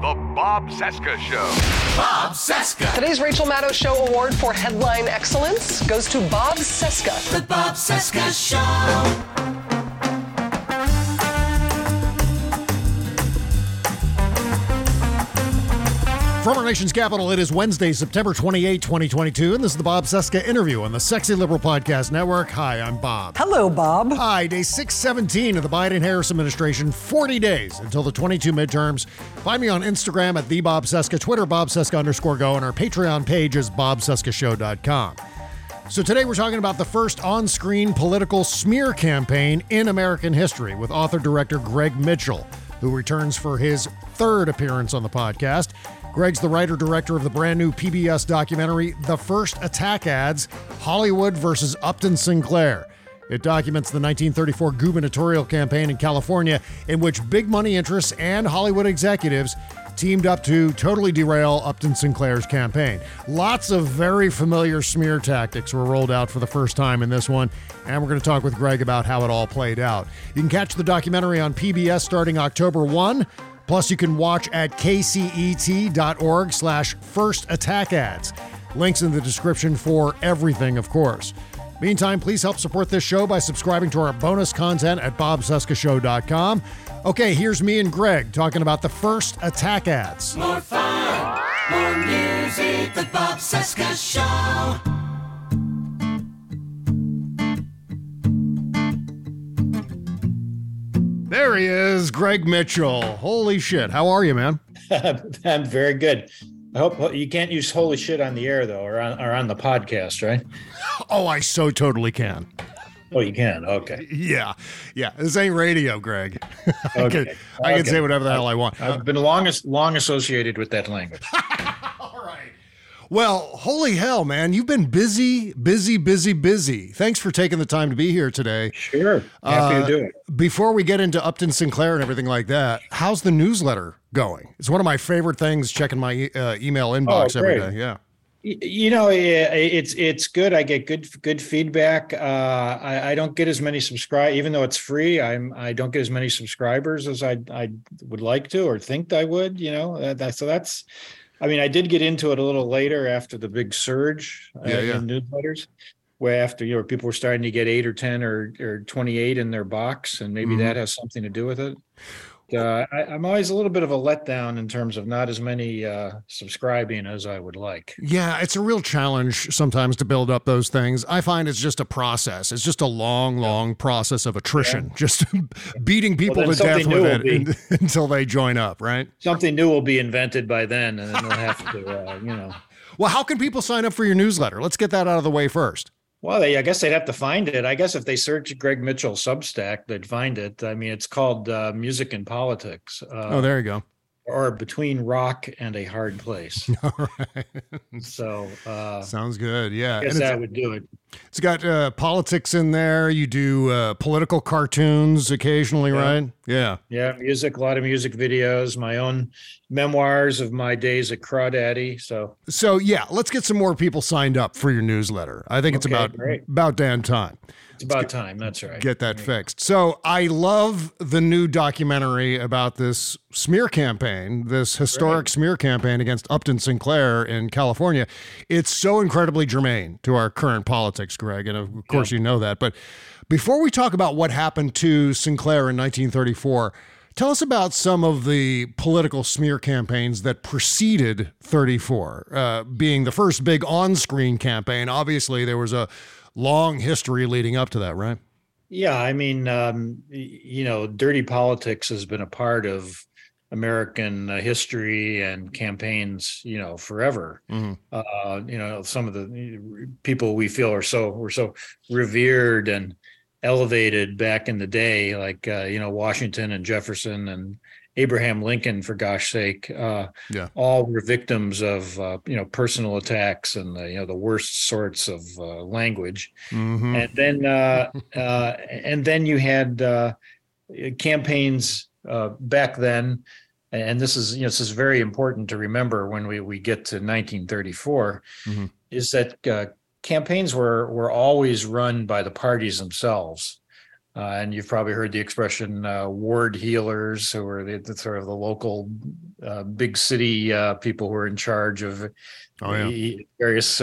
The Bob Cesca Show. Bob Cesca. Today's Rachel Maddow Show Award for Headline Excellence goes to Bob Cesca. The Bob Cesca Show. From our nation's capital, it is Wednesday, September 28, 2022, and this is the Bob Cesca interview on the Sexy Liberal Podcast Network. Hi, I'm Bob. Hello, Bob. Hi, day 617 of the Biden Harris administration, 40 days until the 22 midterms. Find me on Instagram at TheBobCesca, Twitter, BobCesca_go, and our Patreon page is BobSeskaShow.com. So today we're talking about the first on-screen political smear campaign in American history with author-director Greg Mitchell, who returns for his third appearance on the podcast. Greg's the writer-director of the brand-new PBS documentary, The First Attackads, Hollywood vs. Upton Sinclair. It documents the 1934 gubernatorial campaign in California, in which big money interests and Hollywood executives teamed up to totally derail Upton Sinclair's campaign. Lots of very familiar smear tactics were rolled out for the first time in this one, and we're going to talk with Greg about how it all played out. You can catch the documentary on PBS starting October 1. Plus, you can watch at kcet.org/firstattackads. Links in the description for everything, of course. Meantime, please help support this show by subscribing to our bonus content at BobSeskaShow.com. Okay, here's me and Greg talking about the first attack ads. More fun, more music, the Bob Cesca Show. There he is, Greg Mitchell. Holy shit. How are you, man? I'm very good. I hope you can't use holy shit on the air, though, or on the podcast, right? Oh, I so totally can. Oh, you can? Okay. Yeah. This ain't radio, Greg. Okay. I can say whatever the hell I want. I've been long associated with that language. All right. Well, holy hell, man. You've been busy. Thanks for taking the time to be here today. Sure. Happy to do it. Before we get into Upton Sinclair and everything like that, how's the newsletter going? It's one of my favorite things, checking my email inbox every day. Yeah. You know, it's good. I get good feedback. I don't get as many subscribers, even though it's free. I don't get as many subscribers as I would like to or think I would, you know. I mean, I did get into it a little later after the big surge in newsletters, where after people were starting to get 8 or 10 or 28 in their box, and maybe that has something to do with it. I'm always a little bit of a letdown in terms of not as many subscribing as I would like. Yeah, it's a real challenge sometimes to build up those things. I find it's just a process. It's just a long process of attrition, just beating people to death with it until they join up, right? Something new will be invented by then, and then they'll have to, Well, how can people sign up for your newsletter? Let's get that out of the way first. Well, I guess they'd have to find it. I guess if they search Greg Mitchell Substack, they'd find it. I mean, it's called Music and Politics. There you go. Or Between Rock and a Hard Place. All right. So. Sounds good. Yeah. I guess that would do it. It's got politics in there. You do political cartoons occasionally, right? Yeah. Yeah. Music, a lot of music videos, my own memoirs of my days at Crawdaddy. So yeah, let's get some more people signed up for your newsletter. I think it's about damn time. It's about time. That's right. Get that fixed. So I love the new documentary about this smear campaign, this historic smear campaign against Upton Sinclair in California. It's so incredibly germane to our current politics, Greg. And of course, you know that, but Before we talk about what happened to Sinclair in 1934, tell us about some of the political smear campaigns that preceded 34, being the first big on-screen campaign. Obviously, there was a long history leading up to that, right? Yeah, I mean, you know, dirty politics has been a part of American history and campaigns, you know, forever. Mm-hmm. You know, some of the people we feel are so were so revered and elevated back in the day, like, you know, Washington and Jefferson and Abraham Lincoln, for gosh sake, all were victims of, you know, personal attacks and, you know, the worst sorts of language. Mm-hmm. And then you had campaigns back then, and this is, you know, this is very important to remember when we get to 1934, mm-hmm. is that campaigns were always run by the parties themselves. And you've probably heard the expression ward heelers, who are the sort of the local big city people who are in charge of various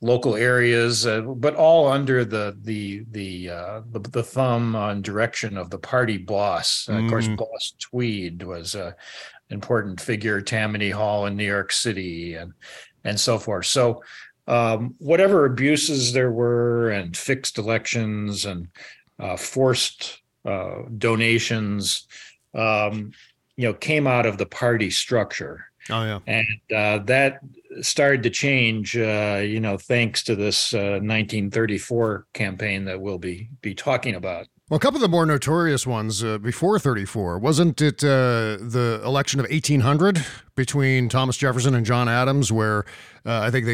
local areas, but all under the thumb and direction of the party boss. Of course, Boss Tweed was an important figure, Tammany Hall in New York City, and so forth. So whatever abuses there were, and fixed elections and forced donations, you know, came out of the party structure. And that started to change, you know, thanks to this 1934 campaign that we'll be talking about. Well, a couple of the more notorious ones before 34, wasn't it the election of 1800 between Thomas Jefferson and John Adams, where I think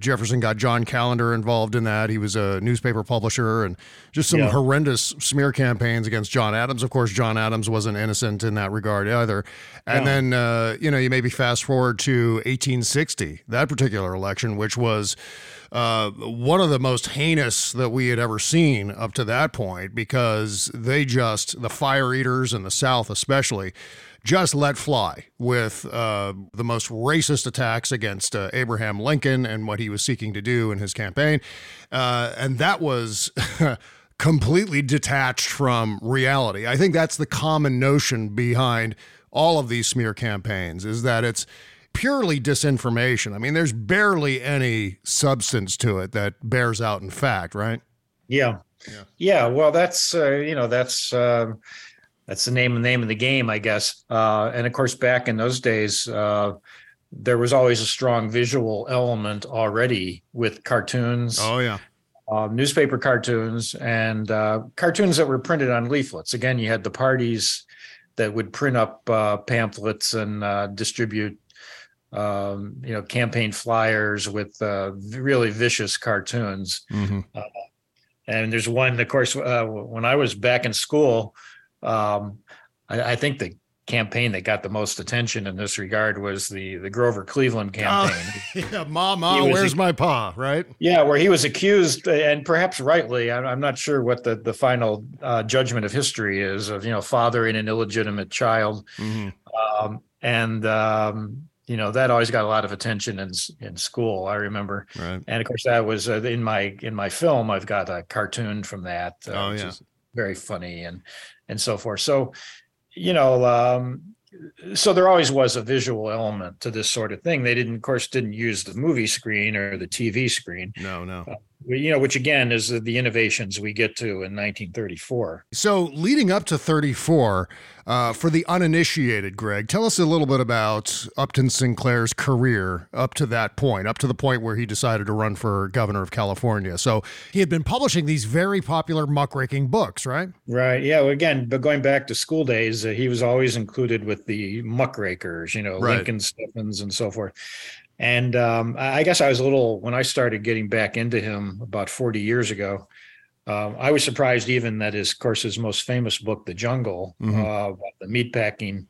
Jefferson got John Callender involved in that. He was a newspaper publisher, and just some horrendous smear campaigns against John Adams. Of course, John Adams wasn't innocent in that regard either. And then, you know, you maybe fast forward to 1860, that particular election, which was one of the most heinous that we had ever seen up to that point, because they just, the fire eaters in the South especially, just let fly with the most racist attacks against Abraham Lincoln and what he was seeking to do in his campaign. And that was completely detached from reality. I think that's the common notion behind all of these smear campaigns, is that it's purely disinformation. I mean, there's barely any substance to it that bears out in fact, right? Yeah. Well, that's, you know, that's the name of the game, I guess. And of course, back in those days, there was always a strong visual element already with cartoons. Newspaper cartoons and cartoons that were printed on leaflets. Again, you had the parties that would print up pamphlets and distribute, you know, campaign flyers with really vicious cartoons. Mm-hmm. And there's one, of course, when I was back in school, I think the campaign that got the most attention in this regard was the Grover Cleveland campaign. Mama, where's my pa, right? Yeah, where he was accused, and perhaps rightly, I'm not sure what the final judgment of history is, of, you know, fathering an illegitimate child. Mm-hmm. You know, that always got a lot of attention in school, I remember. Right. And of course, that was in my film, I've got a cartoon from that. Which is very funny and so forth. So, you know, so there always was a visual element to this sort of thing. They didn't use the movie screen or the TV screen. No. You know, which again is the innovations we get to in 1934. So leading up to 34, for the uninitiated, Greg, tell us a little bit about Upton Sinclair's career up to that point, up to the point where he decided to run for governor of California. So he had been publishing these very popular muckraking books, right? Right. Yeah. Well, again, but going back to school days, he was always included with the muckrakers, you know, right. Lincoln, Steffens, and so forth. And I guess I was a little, when I started getting back into him about 40 years ago, I was surprised even that his most famous book, The Jungle, about the meatpacking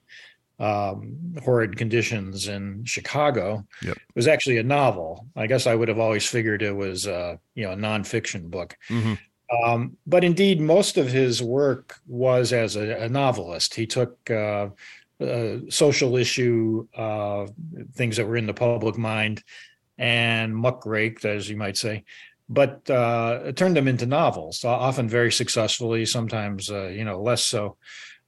horrid conditions in Chicago, was actually a novel. I guess I would have always figured it was, you know, a nonfiction book. Mm-hmm. But indeed, most of his work was as a novelist. He took social issue things that were in the public mind and muckraked, as you might say, but turned them into novels, often very successfully, sometimes, less so.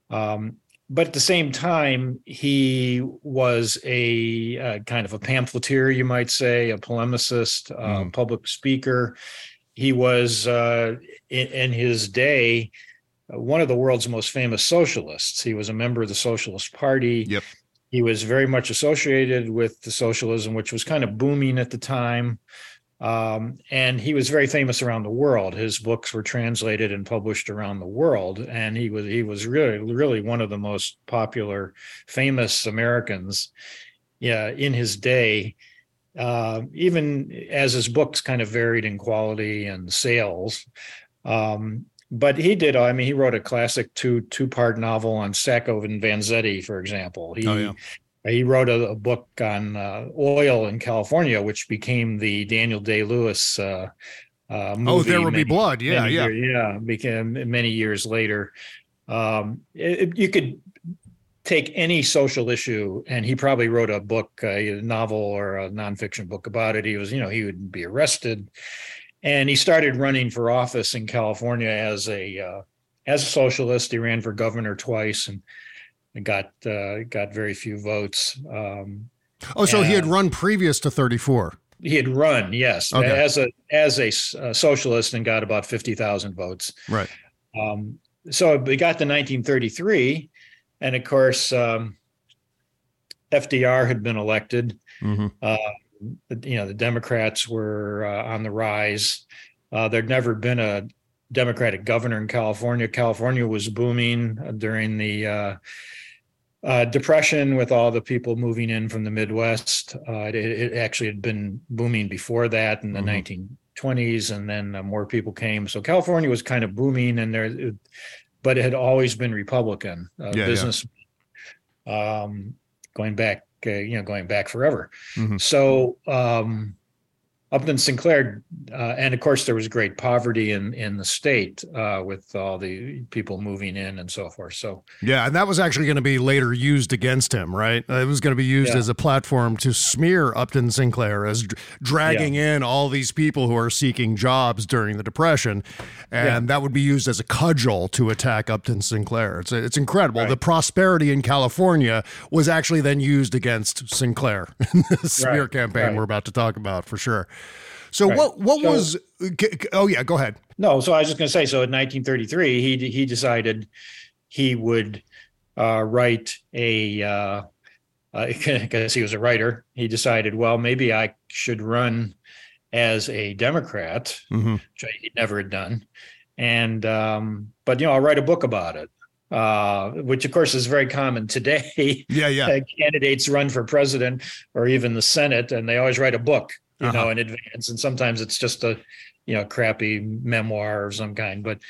But at the same time, he was a kind of a pamphleteer, you might say, a polemicist, public speaker. He was, in his day, one of the world's most famous socialists. He was a member of the Socialist Party. Yep. He was very much associated with the socialism, which was kind of booming at the time. And he was very famous around the world. His books were translated and published around the world. And he was really one of the most popular, famous Americans in his day, even as his books kind of varied in quality and sales. But he did, he wrote a classic two-part novel on Sacco and Vanzetti, for example. He wrote a book on oil in California, which became the Daniel Day-Lewis movie. Oh, There Will Be Blood. Became many years later. You could take any social issue, and he probably wrote a book, a novel or a nonfiction book about it. He was, he would be arrested, and he started running for office in California as a socialist. He ran for governor twice, and got very few votes. So he had run previous to 34. He had run, yes, okay, as a socialist, and got about 50,000 votes. Right. So we got to 1933, and of course, FDR had been elected. Mm-hmm. The Democrats were on the rise. There'd never been a Democratic governor in California. California was booming during the Depression with all the people moving in from the Midwest. It actually had been booming before that in the 1920s, and then more people came. So California was kind of booming, but it had always been Republican business, going back forever. Mm-hmm. So Upton Sinclair, and of course there was great poverty in the state with all the people moving in and so forth. So and that was actually going to be later used against him, right? It was going to be used as a platform to smear Upton Sinclair as dragging in all these people who are seeking jobs during the Depression, and that would be used as a cudgel to attack Upton Sinclair. It's incredible. Right. The prosperity in California was actually then used against Sinclair in the smear campaign we're about to talk about, for sure. So what was? Oh yeah, go ahead. No, so I was just going to say. So in 1933, he decided he would write a because he was a writer. He decided, well, maybe I should run as a Democrat, which he never had done, and but I'll write a book about it. Which, of course, is very common today. Candidates run for president or even the Senate, and they always write a book, in advance. And sometimes it's just a, crappy memoir of some kind. But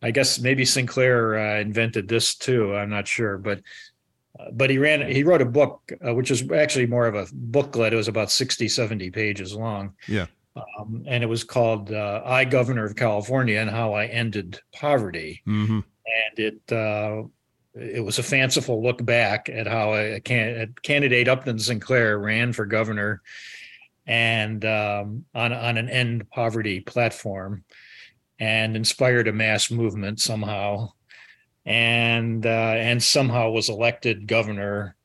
I guess maybe Sinclair invented this too. I'm not sure. But he wrote a book, which is actually more of a booklet. It was about 60, 70 pages long. Yeah. And it was called I, Governor of California, and How I Ended Poverty. Mm-hmm. And it was a fanciful look back at how a candidate Upton Sinclair ran for governor, and on an end poverty platform, and inspired a mass movement somehow, and somehow was elected governor,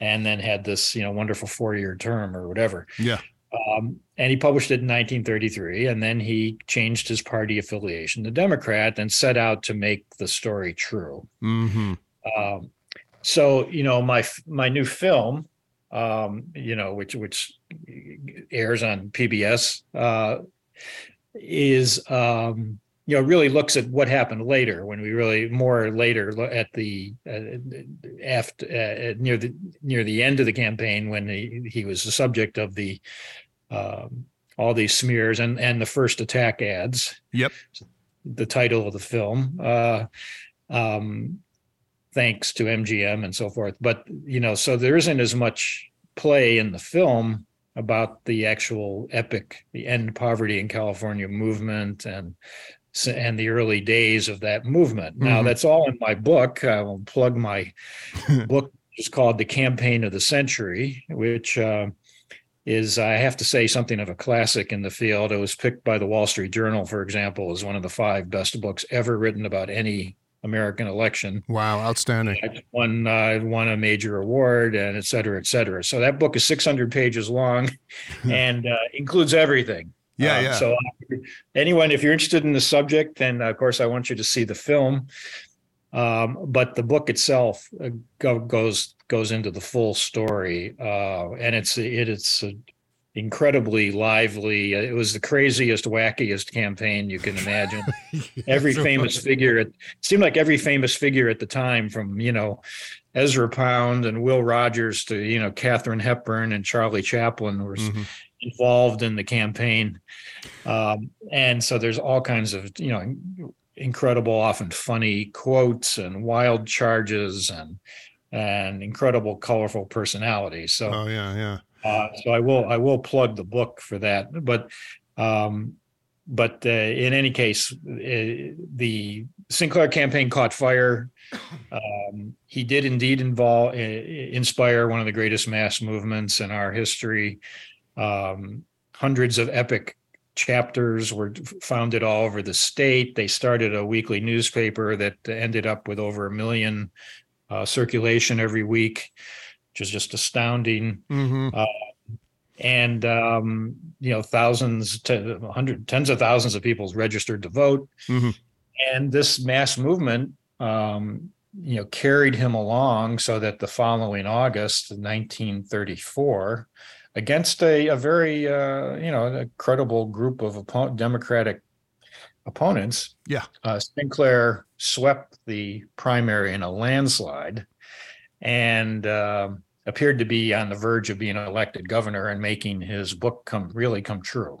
and then had this wonderful 4-year term or whatever. Yeah. And he published it in 1933, and then he changed his party affiliation to Democrat and set out to make the story true. Mm-hmm. So, my new film, which airs on PBS, is really looks at what happened later, when we really more later at the near the end of the campaign, when he was the subject of the. All these smears and the first attack ads. Yep. The title of the film, thanks to MGM and so forth. But, so there isn't as much play in the film about the actual epic, the End Poverty in California movement and the early days of that movement. Now, that's all in my book. I will plug my book. It's called The Campaign of the Century, which is, I have to say, something of a classic in the field. It was picked by the Wall Street Journal, for example, as one of the 5 best books ever written about any American election. Wow, outstanding. It won a major award, and et cetera, et cetera. So that book is 600 pages long and includes everything. Yeah. So anyone, if you're interested in the subject, then, of course, I want you to see the film. But the book itself goes into the full story, and it's incredibly lively. It was the craziest, wackiest campaign you can imagine. It seemed like every famous figure at the time, from Ezra Pound and Will Rogers to Katharine Hepburn and Charlie Chaplin, were involved in the campaign. And so there's all kinds of incredible, often funny quotes and wild charges and incredible, colorful personality. So, so I will plug the book for that. But in any case, the Sinclair campaign caught fire. He did indeed inspire one of the greatest mass movements in our history. Hundreds of epic chapters were founded all over the state. They started a weekly newspaper that ended up with over 1 million circulation every week, which is just astounding. And tens of thousands of people registered to vote. And this mass movement carried him along, so that the following August 1934, against a very a credible group of Democratic opponents, Sinclair swept the primary in a landslide, and appeared to be on the verge of being elected governor and making his book come true.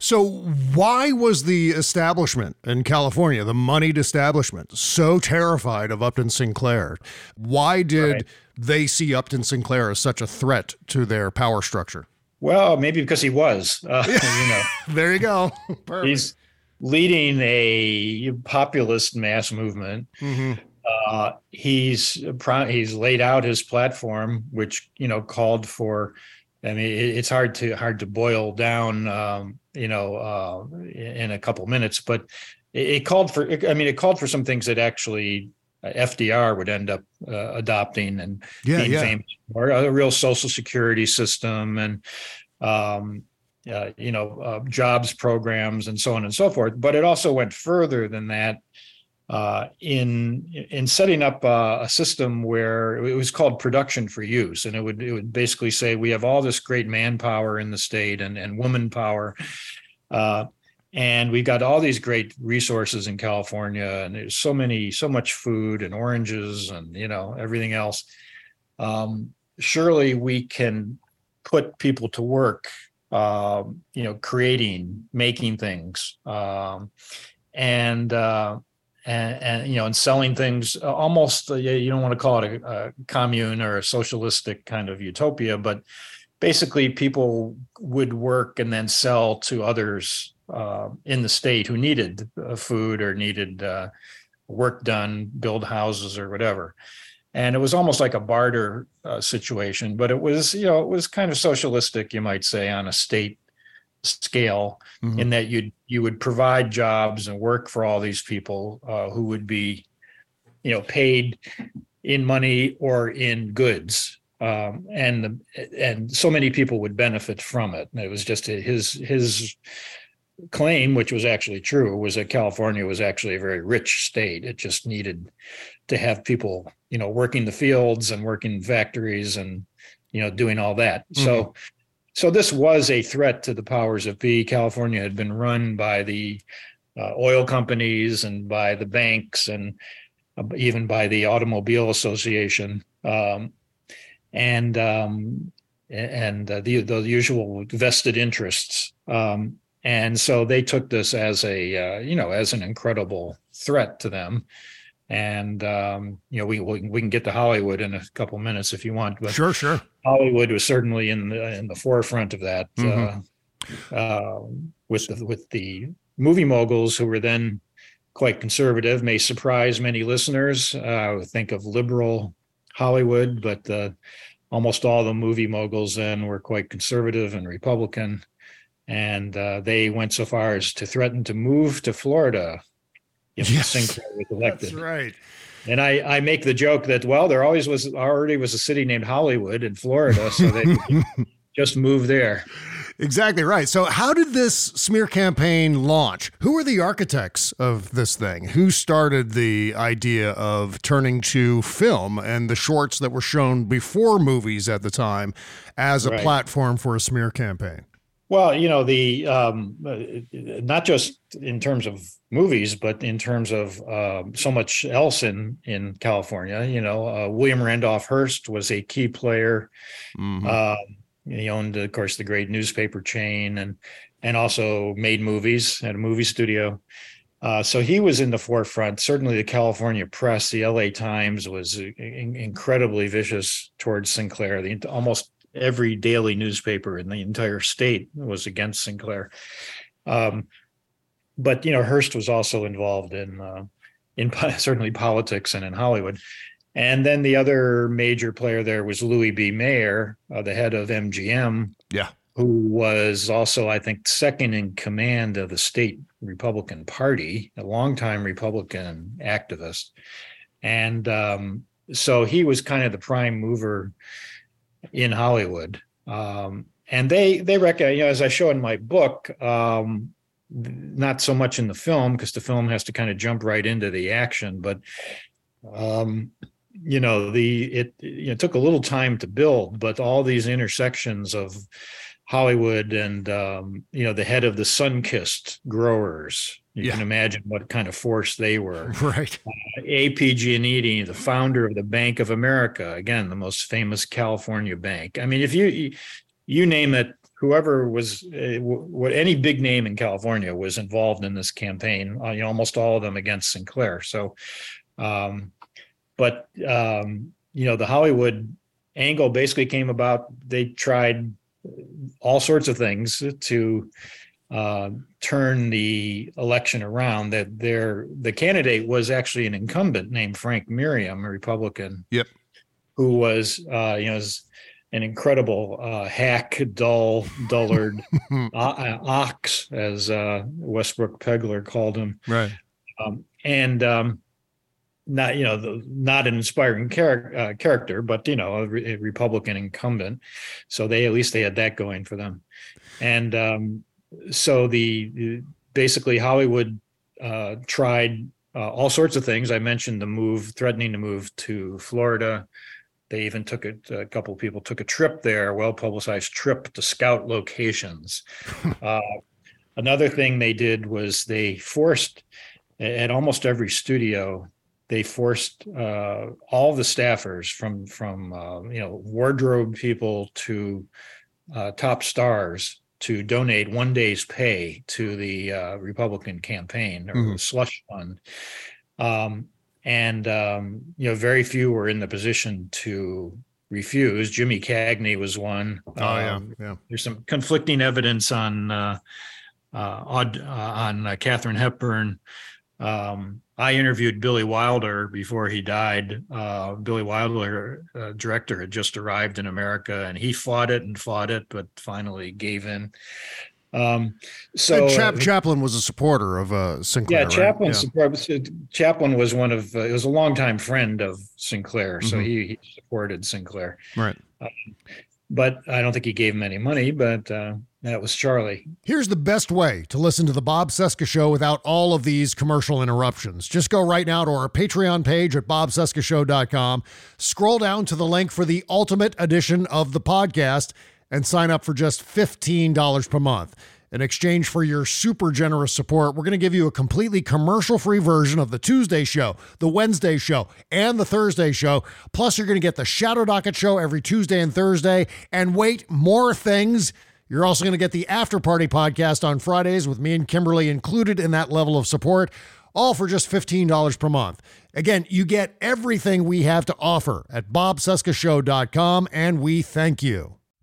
So why was the establishment in California, the moneyed establishment, so terrified of Upton Sinclair? Why did they see Upton Sinclair as such a threat to their power structure? Well, maybe because he was. There you go. Perfect. He's leading a populist mass movement. He's laid out his platform, which called for. I mean, it's hard to boil down. In a couple minutes, but it called for some things that actually FDR would end up adopting and being famous for, a real social security system and, jobs programs and so on and so forth. But it also went further than that in setting up a system where it was called production for use, and it would basically say we have all this great manpower in the state and woman power, and we've got all these great resources in California, and there's so much food and oranges and everything else. Surely we can put people to work, creating, making things, and selling things. Almost, you don't want to call it a commune or a socialistic kind of utopia, but basically people would work and then sell to others in the state who needed food or needed work done, build houses or whatever. And it was almost like a barter situation, but it was kind of socialistic, you might say, on a state scale, in that you would provide jobs and work for all these people who would be, paid in money or in goods, and so many people would benefit from it. And it was just his claim, which was actually true, was that California was actually a very rich state. It just needed to have people, working the fields and working factories and, doing all that. So this was a threat to the powers that be. California had been run by the oil companies and by the banks and even by the Automobile Association, the usual vested interests. And so they took this as as an incredible threat to them. And, we can get to Hollywood in a couple minutes if you want. But sure. Hollywood was certainly in the forefront of that, with the movie moguls, who were then quite conservative. May surprise many listeners. Think of liberal Hollywood, but almost all the movie moguls then were quite conservative and Republican, and they went so far as to threaten to move to Florida if Sinclair was elected. That's right. And I make the joke that, well, there always was a city named Hollywood in Florida, so they just moved there. Exactly right. So how did this smear campaign launch? Who were the architects of this thing? Who started the idea of turning to film and the shorts that were shown before movies at the time as a platform for a smear campaign? Well, you know, the not just in terms of movies, but in terms of so much else in California. You know, William Randolph Hearst was a key player. Mm-hmm. He owned, of course, the great newspaper chain, and also made movies, had a movie studio. So he was in the forefront. Certainly the California press, the LA Times, was incredibly vicious towards Sinclair. Almost every daily newspaper in the entire state was against Sinclair. But, you know, Hearst was also involved in certainly politics and in Hollywood. And then the other major player there was Louis B. Mayer, the head of MGM, who was also, I think, second in command of the state Republican Party, a longtime Republican activist. And so he was kind of the prime mover in Hollywood. And they recognize, you know, as I show in my book, not so much in the film, because the film has to kind of jump right into the action, but you know, it took a little time to build, but all these intersections of Hollywood and, you know, the head of the sun-kissed growers, you can imagine what kind of force they were. Right. A.P. Giannitti, the founder of the Bank of America, again, the most famous California bank. I mean, if you name it, whoever was, any big name in California was involved in this campaign, you know, almost all of them against Sinclair. So, but, you know, the Hollywood angle basically came about. They tried all sorts of things to turn the election around. That the candidate was actually an incumbent named Frank Miriam, a Republican, who was, you know, an incredible hack, dullard, ox, as Westbrook Pegler called him. Right. Not, you know, not an inspiring character, but, you know, a Republican incumbent. So at least they had that going for them. And so basically Hollywood tried all sorts of things. I mentioned threatening to move to Florida. They even a couple of people took a trip there, well-publicized trip to scout locations. Another thing they did was they forced at almost every studio, they forced all the staffers from you know, wardrobe people to top stars to donate one day's pay to the Republican campaign or the slush fund. You know, very few were in the position to refuse. Jimmy Cagney was one. There's some conflicting evidence on Katharine Hepburn. I interviewed Billy Wilder before he died. Billy Wilder, director, had just arrived in America, and he fought it, but finally gave in. So Chaplin was a supporter of Sinclair. Yeah, Chaplin was one of it was a longtime friend of Sinclair, so he supported Sinclair. Right. But I don't think he gave him any money, but that was Charlie. Here's the best way to listen to the Bob Cesca Show without all of these commercial interruptions. Just go right now to our Patreon page at BobSeskaShow.com, scroll down to the link for the ultimate edition of the podcast, and sign up for just $15 per month. In exchange for your super generous support, we're going to give you a completely commercial-free version of the Tuesday show, the Wednesday show, and the Thursday show. Plus, you're going to get the Shadow Docket show every Tuesday and Thursday. And wait, more things. You're also going to get the After Party podcast on Fridays with me and Kimberly included in that level of support, all for just $15 per month. Again, you get everything we have to offer at BobSeskaShow.com, and we thank you.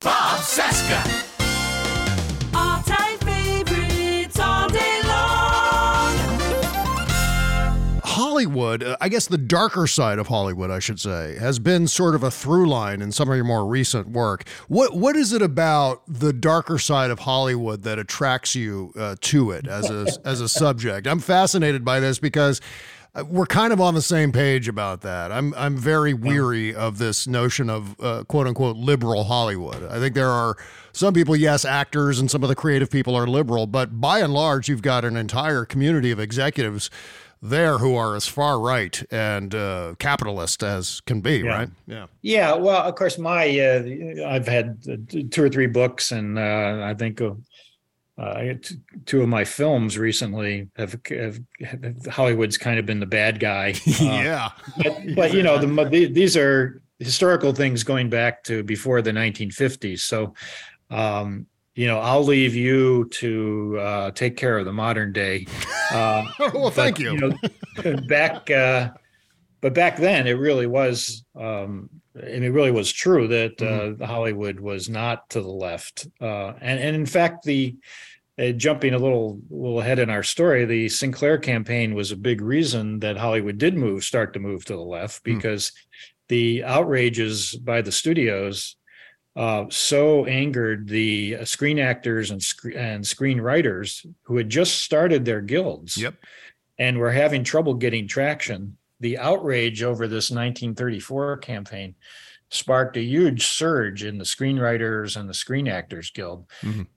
Bob Cesca. All-time favorites all day long. Hollywood, I guess the darker side of Hollywood, I should say, has been sort of a through line in some of your more recent work. What is it about the darker side of Hollywood that attracts you to it as a, as a subject? I'm fascinated by this because we're kind of on the same page about that. I'm very weary of this notion of quote unquote liberal Hollywood. I think there are some people, yes, actors and some of the creative people are liberal, but by and large, you've got an entire community of executives there who are as far right and capitalist as can be, right? Yeah. Well, of course, my I've had two or three books, and I think two of my films recently have Hollywood's kind of been the bad guy. But you know, these are historical things going back to before the 1950s. So, you know, I'll leave you to take care of the modern day. Well, thank you. Back then, it really was, and it really was true that Hollywood was not to the left, and in fact, the jumping a little ahead in our story, the Sinclair campaign was a big reason that Hollywood did start to move to the left, because the outrages by the studios so angered the screen actors and screenwriters who had just started their guilds, and were having trouble getting traction. The outrage over this 1934 campaign sparked a huge surge in the Screenwriters and the Screen Actors Guild.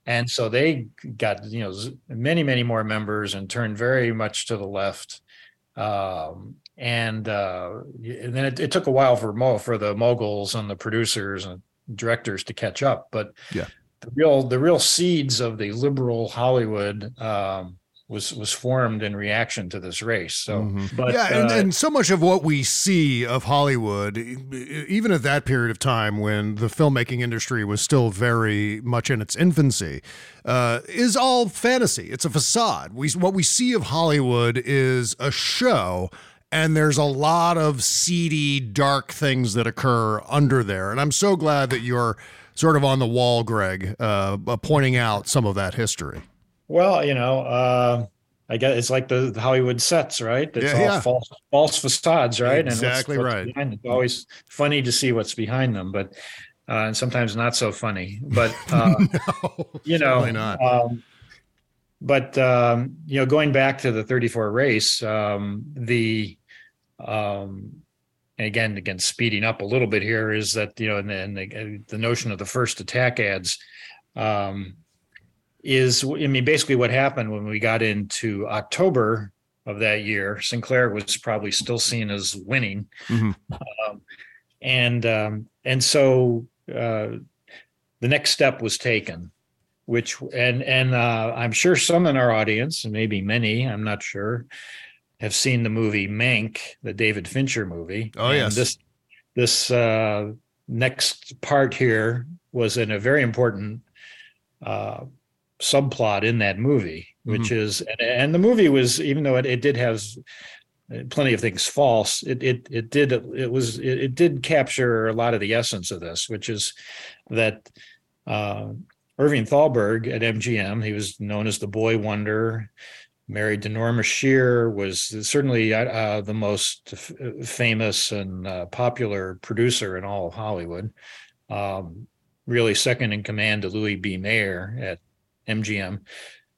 And so they got, you know, many, many more members and turned very much to the left. And then it took a while for the moguls and the producers and directors to catch up. But the real seeds of the liberal Hollywood was formed in reaction to this race. So, but and so much of what we see of Hollywood, even at that period of time when the filmmaking industry was still very much in its infancy, is all fantasy. It's a facade. What we see of Hollywood is a show, and there's a lot of seedy, dark things that occur under there. And I'm so glad that you're sort of on the wall, Greg, pointing out some of that history. Well, you know, I guess it's like the Hollywood sets, right? It's all false facades, right? Exactly, and what's behind them. It's always funny to see what's behind them, but and sometimes not so funny. But you know, not. You know, going back to the 34 race, again, speeding up a little bit here, is that, you know, and the notion of the first attack ads. Basically what happened when we got into October of that year, Sinclair was probably still seen as winning. So the next step was taken, which I'm sure some in our audience, and maybe many, I'm not sure, have seen the movie Mank, the David Fincher movie. Oh, yes. And this next part here was in a very important subplot in that movie, which is, and the movie was, even though it did have plenty of things false, it did capture a lot of the essence of this, which is that Irving Thalberg at MGM, he was known as the boy wonder, married to Norma Shearer, was certainly the most famous and popular producer in all of Hollywood, really second in command to Louis B. Mayer at MGM,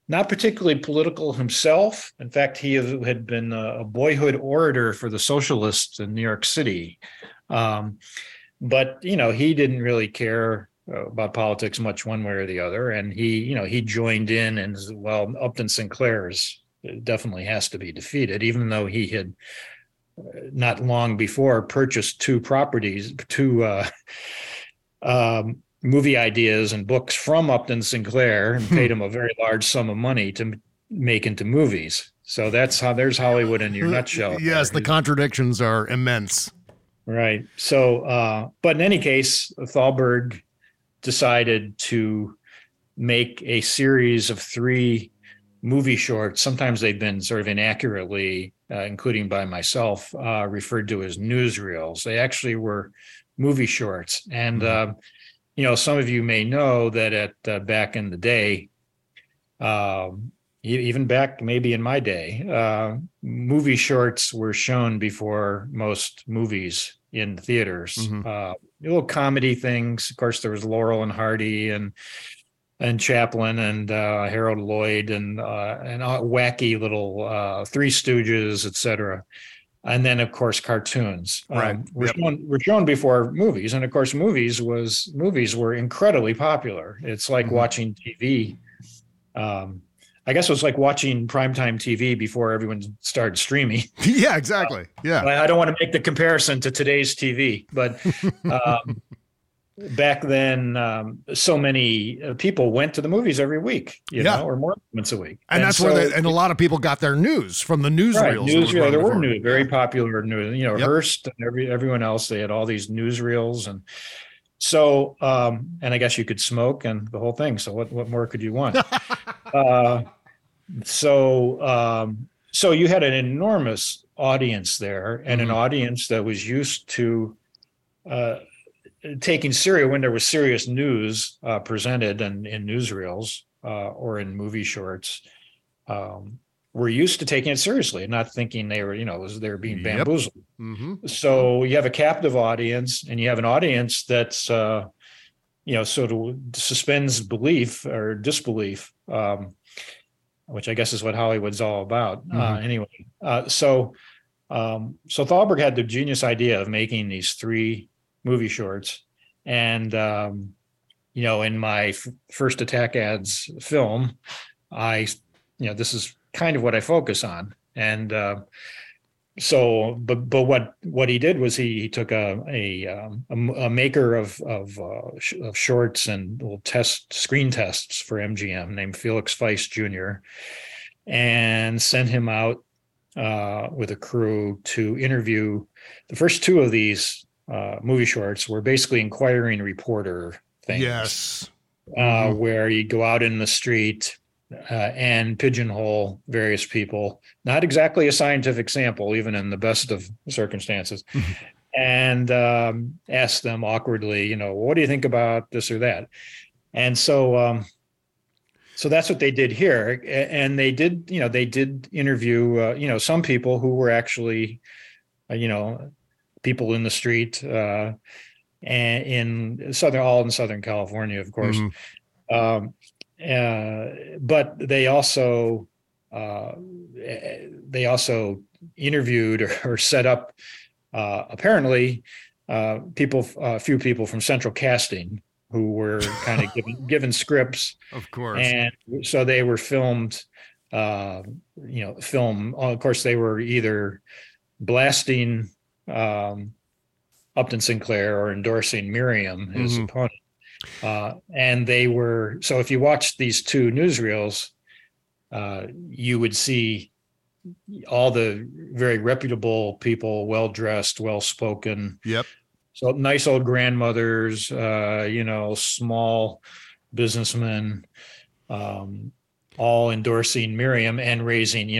not particularly political himself. In fact, he had been a boyhood orator for the socialists in New York City. But, you know, he didn't really care about politics much one way or the other. And he, you know, he joined in and, well, Upton Sinclair's definitely has to be defeated, even though he had not long before purchased two properties, two movie ideas and books from Upton Sinclair and paid him a very large sum of money to make into movies. So that's how there's Hollywood in your nutshell. Yes, the contradictions are immense. Right. So, but in any case, Thalberg decided to make a series of three movie shorts. Sometimes they've been sort of inaccurately, including by myself, referred to as newsreels. They actually were movie shorts. And, you know, some of you may know that at back in the day, even back maybe in my day, movie shorts were shown before most movies in theaters. Little comedy things. Of course, there was Laurel and Hardy and Chaplin and Harold Lloyd and wacky little Three Stooges, et cetera. And then, of course, cartoons. Right. Were shown before movies. And, of course, movies were incredibly popular. It's like watching TV. I guess it was like watching primetime TV before everyone started streaming. Yeah, exactly. Yeah. I don't want to make the comparison to today's TV, but back then, so many people went to the movies every week, you know, or more once a week. And that's where a lot of people got their news from the newsreels. Right, newsreels. There were very popular news. You know, Hearst and everyone else. They had all these newsreels, and so and I guess you could smoke and the whole thing. So what more could you want? So you had an enormous audience there, and an audience that was used to taking serious when there was serious news presented in newsreels or in movie shorts, were used to taking it seriously and not thinking they were being bamboozled. So you have a captive audience, and you have an audience that's sort of suspends belief or disbelief, which I guess is what Hollywood's all about. Anyway, so Thalberg had the genius idea of making these three movie shorts. And, in my First Attack Ads film, this is kind of what I focus on. And but what he did was he took a maker of shorts and little screen tests for MGM named Felix Feist Jr. and sent him out with a crew to interview. The first two of these movie shorts were basically inquiring reporter things. Yes. Where you go out in the street and pigeonhole various people. Not exactly a scientific sample, even in the best of circumstances. And ask them awkwardly, what do you think about this or that? And so that's what they did here. And they did interview, some people who were actually, people in the street, and in Southern California, of course. But they also interviewed or set up, apparently, a few people from Central Casting who were kind of given scripts, of course. And so they were filmed, of course they were either blasting Upton Sinclair or endorsing Miriam, his opponent. And they were, so if you watched these two newsreels, you would see all the very reputable people, well-dressed, well-spoken. Yep. So nice old grandmothers, small businessmen, all endorsing Miriam and raising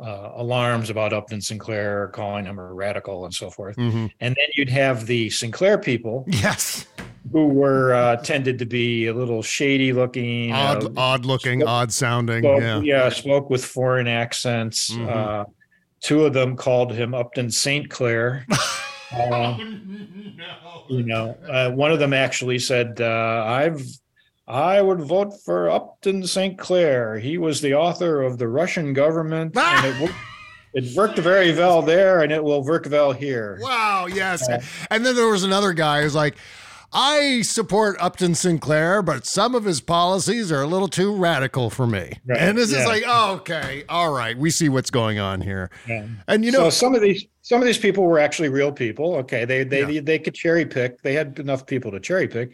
alarms about Upton Sinclair, calling him a radical and so forth. And then you'd have the Sinclair people, yes, who were tended to be a little shady looking, odd sounding, spoke with foreign accents. Two of them called him Upton Saint Clair. One of them actually said, I would vote for Upton Sinclair. He was the author of The Russian Government, and it It worked very well there, and it will work well here. Wow, yes. And then there was another guy who's like, I support Upton Sinclair, but some of his policies are a little too radical for me. Right. And this is like, oh, okay, all right, we see what's going on here. Yeah. And you know, so some of these people were actually real people. Okay, they could cherry pick. They had enough people to cherry pick.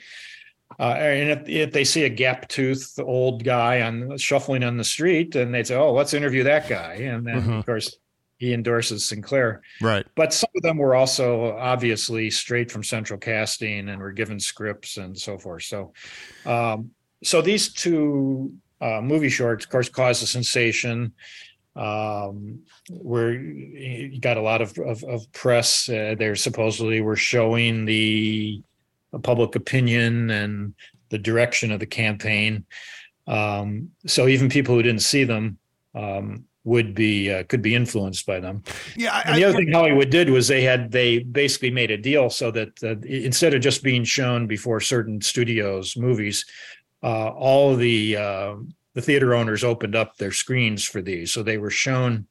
And if they see a gap-toothed old guy shuffling on the street, and they say, "Oh, let's interview that guy," and then of course he endorses Sinclair. Right. But some of them were also obviously straight from Central Casting and were given scripts and so forth. So, so these two movie shorts, of course, caused a sensation. Where you got a lot of press. They supposedly were showing the public opinion and the direction of the campaign. So even people who didn't see them could be influenced by them. Yeah. And the other thing Hollywood did was they basically made a deal so that instead of just being shown before certain studios, movies, all the theater owners opened up their screens for these. So they were shown,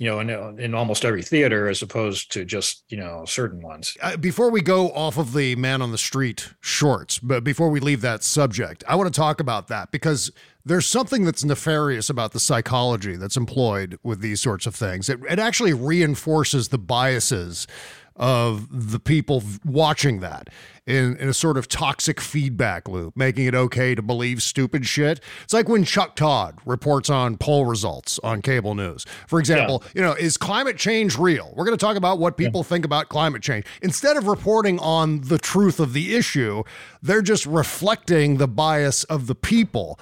in almost every theater as opposed to just, certain ones. Before we go off of the Man on the Street shorts, but before we leave that subject, I want to talk about that because there's something that's nefarious about the psychology that's employed with these sorts of things. It actually reinforces the biases of the people watching that in a sort of toxic feedback loop, making it okay to believe stupid shit. It's like when Chuck Todd reports on poll results on cable news. For example, is climate change real? We're going to talk about what people think about climate change. Instead of reporting on the truth of the issue, they're just reflecting the bias of the people.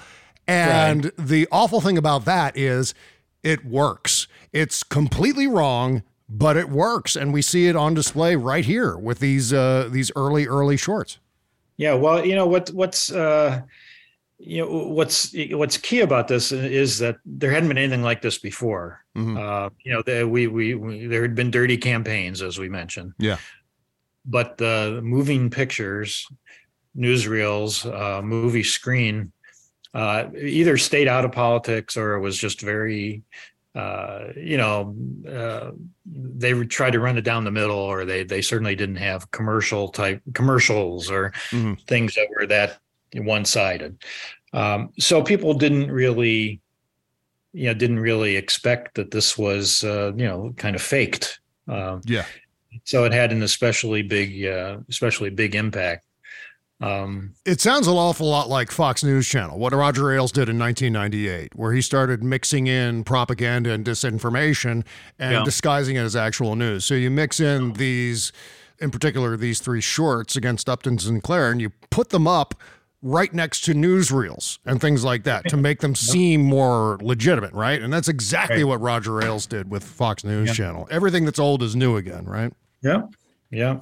And the awful thing about that is it works. It's completely wrong, but it works, and we see it on display right here with these early shorts. Yeah, well, what's key about this is that there hadn't been anything like this before. Mm-hmm. There had been dirty campaigns, as we mentioned. Yeah, but moving pictures, newsreels, movie screen, either stayed out of politics or it was just very. They would try to run it down the middle, or they certainly didn't have commercials or things that were that one-sided. So people didn't really expect that this was, kind of faked. So it had an especially big impact. It sounds an awful lot like Fox News Channel, what Roger Ailes did in 1998, where he started mixing in propaganda and disinformation and disguising it as actual news. So you mix in these, in particular, these three shorts against Upton Sinclair, and you put them up right next to newsreels and things like that to make them seem more legitimate, right? And that's exactly what Roger Ailes did with Fox News Channel. Everything that's old is new again, right? Yeah, yeah.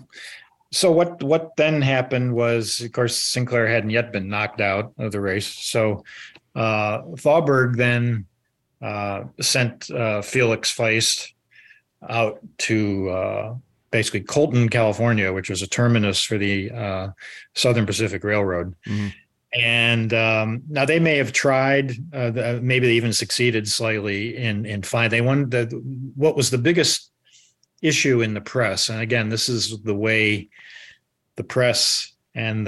So what then happened was, of course, Sinclair hadn't yet been knocked out of the race. So Thalberg then sent Felix Feist out to basically Colton, California, which was a terminus for the Southern Pacific Railroad. Mm-hmm. And now they may have tried, maybe they even succeeded slightly in finding. They wanted what was the biggest issue in the press, and again, this is the way the press and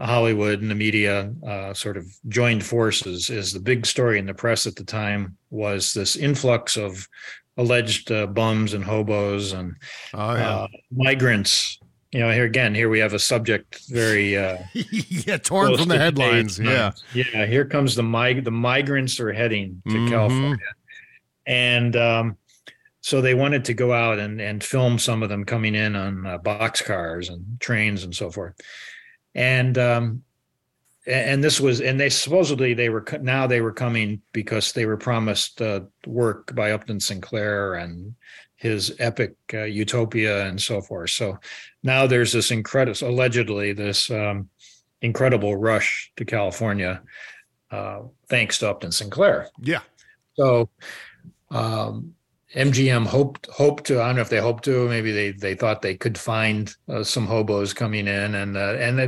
Hollywood and the media sort of joined forces. Is the big story in the press at the time was this influx of alleged bums and hobos and migrants. Here we have a subject very torn from the headlines. Here comes the migrants are heading to California, and. So they wanted to go out and film some of them coming in on boxcars and trains and so forth, and they were coming because they were promised work by Upton Sinclair and his epic utopia and so forth. So now there's this incredible rush to California, thanks to Upton Sinclair. Yeah. So. MGM hoped to. I don't know if they hoped to. Maybe they thought they could find some hobos coming in, and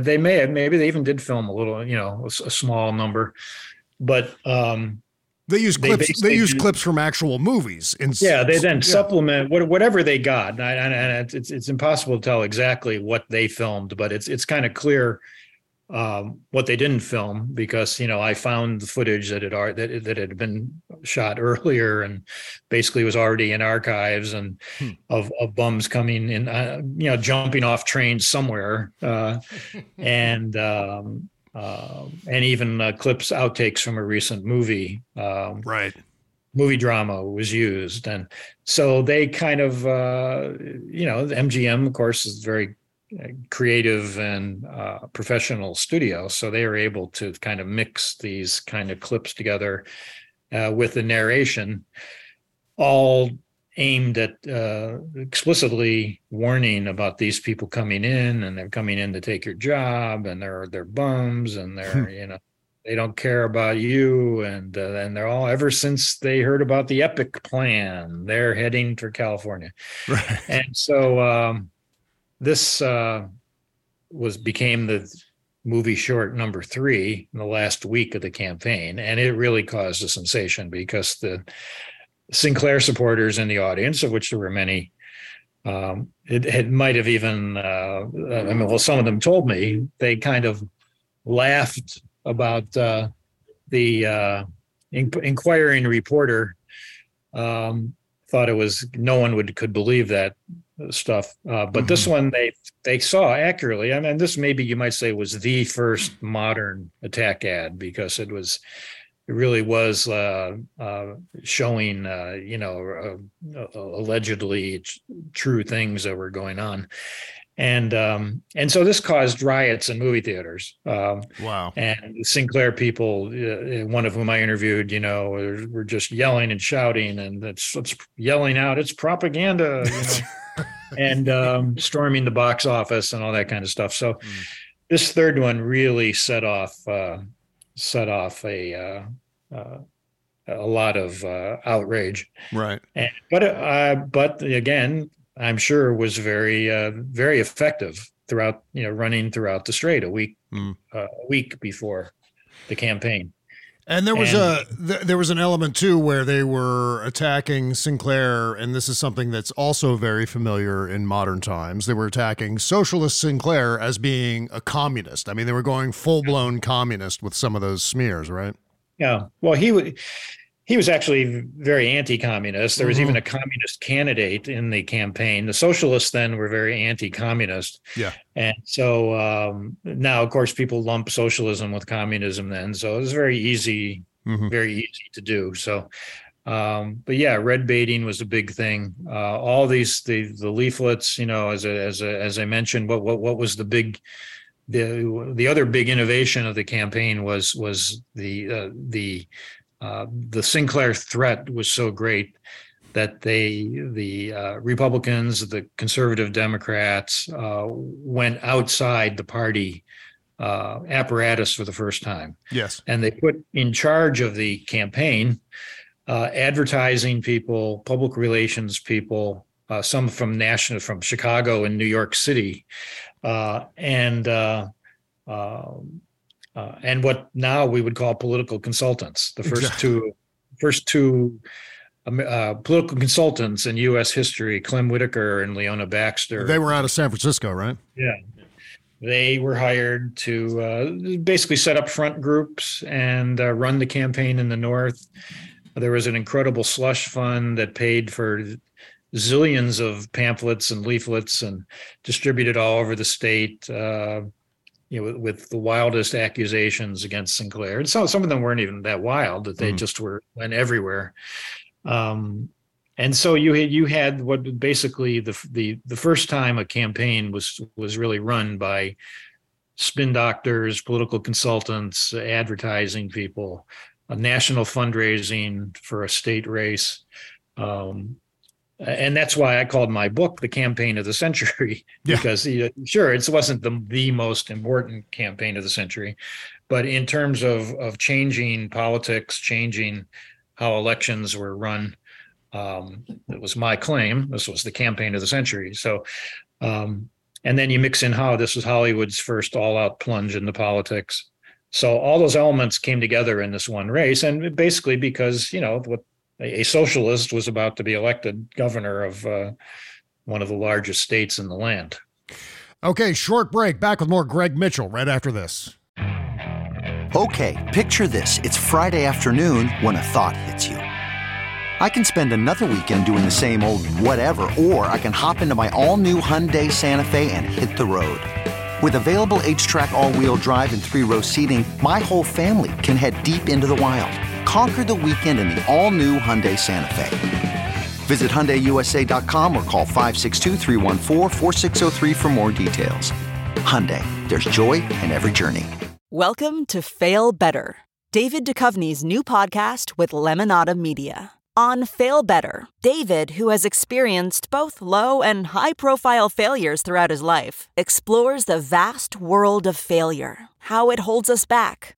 they may have. Maybe they even did film a little, a small number, but They use clips from actual movies. They then supplement whatever they got. And it's impossible to tell exactly what they filmed, but it's kind of clear what they didn't film, because, you know, I found the footage that had been shot earlier and basically was already in archives and of bums coming in, jumping off trains somewhere. And even clips, outtakes from a recent movie, movie drama was used. And so they kind of, the MGM, of course, is very creative and professional studio. So they are able to kind of mix these kind of clips together with the narration, all aimed at explicitly warning about these people coming in, and they're coming in to take your job, and they're bums, and they're, they don't care about you. And they're all, ever since they heard about the EPIC plan, they're heading for California. Right. And so this became the movie short number 3 in the last week of the campaign. And it really caused a sensation because the Sinclair supporters in the audience, of which there were many, it might have even, some of them told me they kind of laughed about the inquiring reporter, thought it was, no one could believe that stuff. But this one they saw accurately. I mean, this maybe you might say was the first modern attack ad, because it really was showing, allegedly true things that were going on. And so this caused riots in movie theaters. Wow. And Sinclair people, one of whom I interviewed, were just yelling and shouting, and it's yelling out, it's propaganda, and storming the box office and all that kind of stuff. So this third one really set off a lot of outrage, right? But again, I'm sure was very very effective throughout, running throughout the strait a week before the campaign. And there was an element too where they were attacking Sinclair, and this is something that's also very familiar in modern times. They were attacking socialist Sinclair as being a communist. I mean, they were going full-blown communist with some of those smears, right? Yeah. Well, he was actually very anti-communist. There was even a communist candidate in the campaign. The socialists then were very anti-communist. Yeah. And so now, of course, people lump socialism with communism then. So it was very easy to do. So, red baiting was a big thing. All these, the leaflets, as I mentioned, what was the big, the other big innovation of the campaign was the Sinclair threat was so great that the Republicans, the conservative Democrats, went outside the party apparatus for the first time. Yes. And they put in charge of the campaign advertising people, public relations people, some from Chicago and New York City, and what now we would call political consultants, the first two political consultants in U.S. history, Clem Whitaker and Leona Baxter. They were out of San Francisco, right? Yeah. They were hired to basically set up front groups and run the campaign in the North. There was an incredible slush fund that paid for zillions of pamphlets and leaflets and distributed all over the state, with the wildest accusations against Sinclair. And so some of them weren't even that wild, that they just went everywhere. And so you had what basically the first time a campaign was really run by spin doctors, political consultants, advertising people, a national fundraising for a state race. And that's why I called my book The Campaign of the Century, because it wasn't the most important campaign of the century, but in terms of changing politics, changing how elections were run, it was my claim. This was the campaign of the century. So, and then you mix in how this was Hollywood's first all-out plunge into politics, So all those elements came together in this one race. And basically because, you know, what a socialist was about to be elected governor of one of the largest states in the land. Okay, short break. Back with more Greg Mitchell right after this. Okay, picture this. It's Friday afternoon when a thought hits you. I can spend another weekend doing the same old whatever, or I can hop into my all-new Hyundai Santa Fe and hit the road. With available H-Track all-wheel drive and three-row seating, my whole family can head deep into the wild. Conquer the weekend in the all-new Hyundai Santa Fe. Visit HyundaiUSA.com or call 562-314-4603 for more details. Hyundai, there's joy in every journey. Welcome to Fail Better, David Duchovny's new podcast with Lemonada Media. On Fail Better, David, who has experienced both low and high-profile failures throughout his life, explores the vast world of failure, how it holds us back,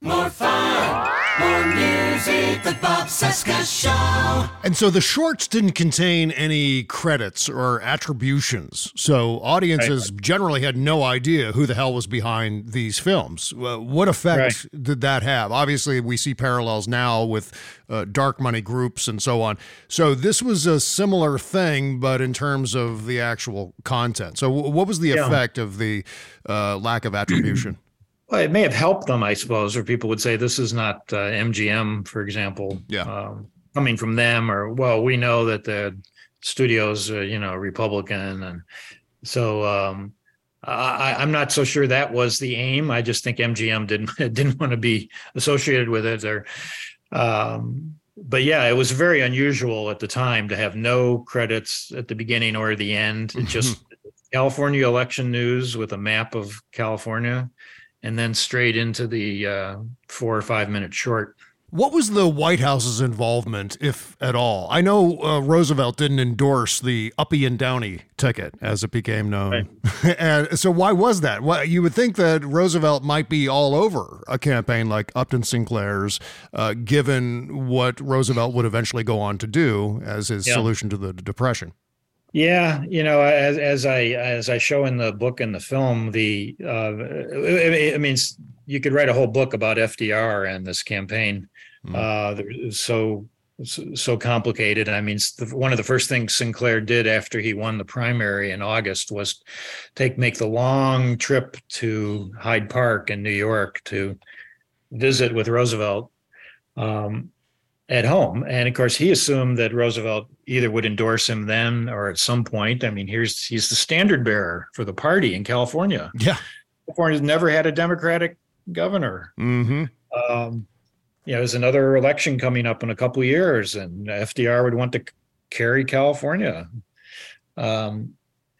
More fun, more music, the Bob Cesca Show. And so the shorts didn't contain any credits or attributions, so audiences generally had no idea who the hell was behind these films. What effect did that have? Obviously, we see parallels now with dark money groups and so on. So this was a similar thing, but in terms of the actual content. So what was the effect of the lack of attribution? Well, it may have helped them, I suppose, or people would say this is not MGM, for example, coming from them, or, well, we know that the studio's, Republican. And so I'm not so sure that was the aim. I just think MGM didn't want to be associated with it. Or, but yeah, it was very unusual at the time to have no credits at the beginning or the end. It just California election news with a map of California, and then straight into the 4 or 5 minute short. What was the White House's involvement, if at all? I know Roosevelt didn't endorse the Uppy and Downey ticket, as it became known. Right. And so why was that? Well, you would think that Roosevelt might be all over a campaign like Upton Sinclair's, given what Roosevelt would eventually go on to do as his solution to the Depression. Yeah, as I show in the book and the film, you could write a whole book about FDR and this campaign. So complicated. I mean, one of the first things Sinclair did after he won the primary in August was make the long trip to Hyde Park in New York to visit with Roosevelt at home. And of course, he assumed that Roosevelt either would endorse him then or at some point. I mean, he's the standard bearer for the party in California. Yeah. California's never had a Democratic governor. Mm-hmm. There's another election coming up in a couple of years, and FDR would want to carry California. And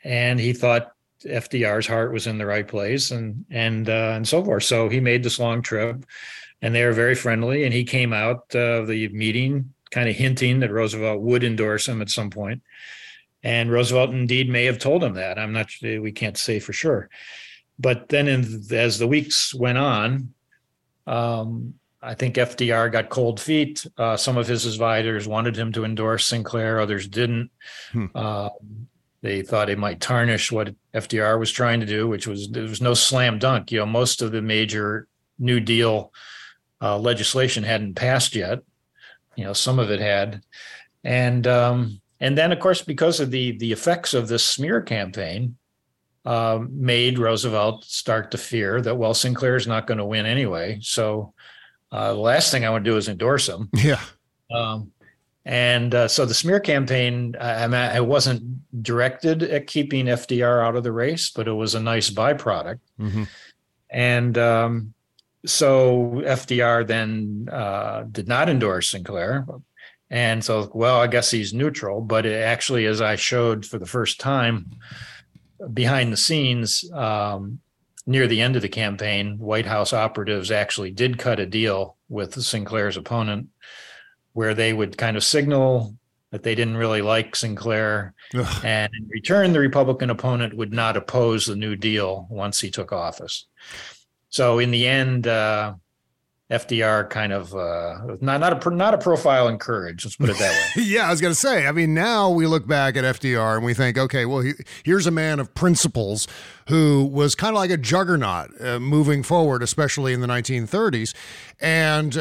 he thought FDR's heart was in the right place and so forth. So he made this long trip. And they were very friendly. And he came out of the meeting kind of hinting that Roosevelt would endorse him at some point. And Roosevelt indeed may have told him that. I'm not sure. We can't say for sure. But then as the weeks went on, I think FDR got cold feet. Some of his advisors wanted him to endorse Sinclair. Others didn't. They thought it might tarnish what FDR was trying to do, which was there was no slam dunk. You know, most of the major New Deal legislation hadn't passed yet. Some of it had. And then, of course, because of the effects of this smear campaign made Roosevelt start to fear that, well, Sinclair's not going to win anyway. So the last thing I want to do is endorse him. Yeah. So the smear campaign, I wasn't directed at keeping FDR out of the race, but it was a nice byproduct. Mm-hmm. And so FDR then did not endorse Sinclair. And so, well, I guess he's neutral, but it actually, as I showed for the first time behind the scenes, near the end of the campaign, White House operatives actually did cut a deal with Sinclair's opponent where they would kind of signal that they didn't really like Sinclair. Ugh. And in return, the Republican opponent would not oppose the New Deal once he took office. So in the end, FDR kind of not a profile in courage. Let's put it that way. Yeah, I was going to say, I mean, now we look back at FDR and we think, OK, well, here's a man of principles who was kind of like a juggernaut moving forward, especially in the 1930s. And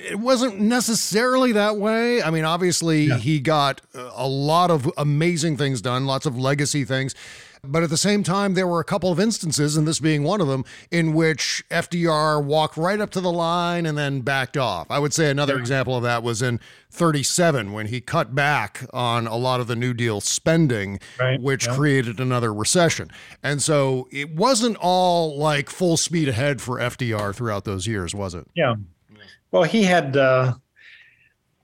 it wasn't necessarily that way. I mean, obviously, he got a lot of amazing things done, lots of legacy things. But at the same time, there were a couple of instances, and this being one of them, in which FDR walked right up to the line and then backed off. I would say another example of that was in 1937 when he cut back on a lot of the New Deal spending, which created another recession. And so it wasn't all like full speed ahead for FDR throughout those years, was it? Yeah. Well, he had...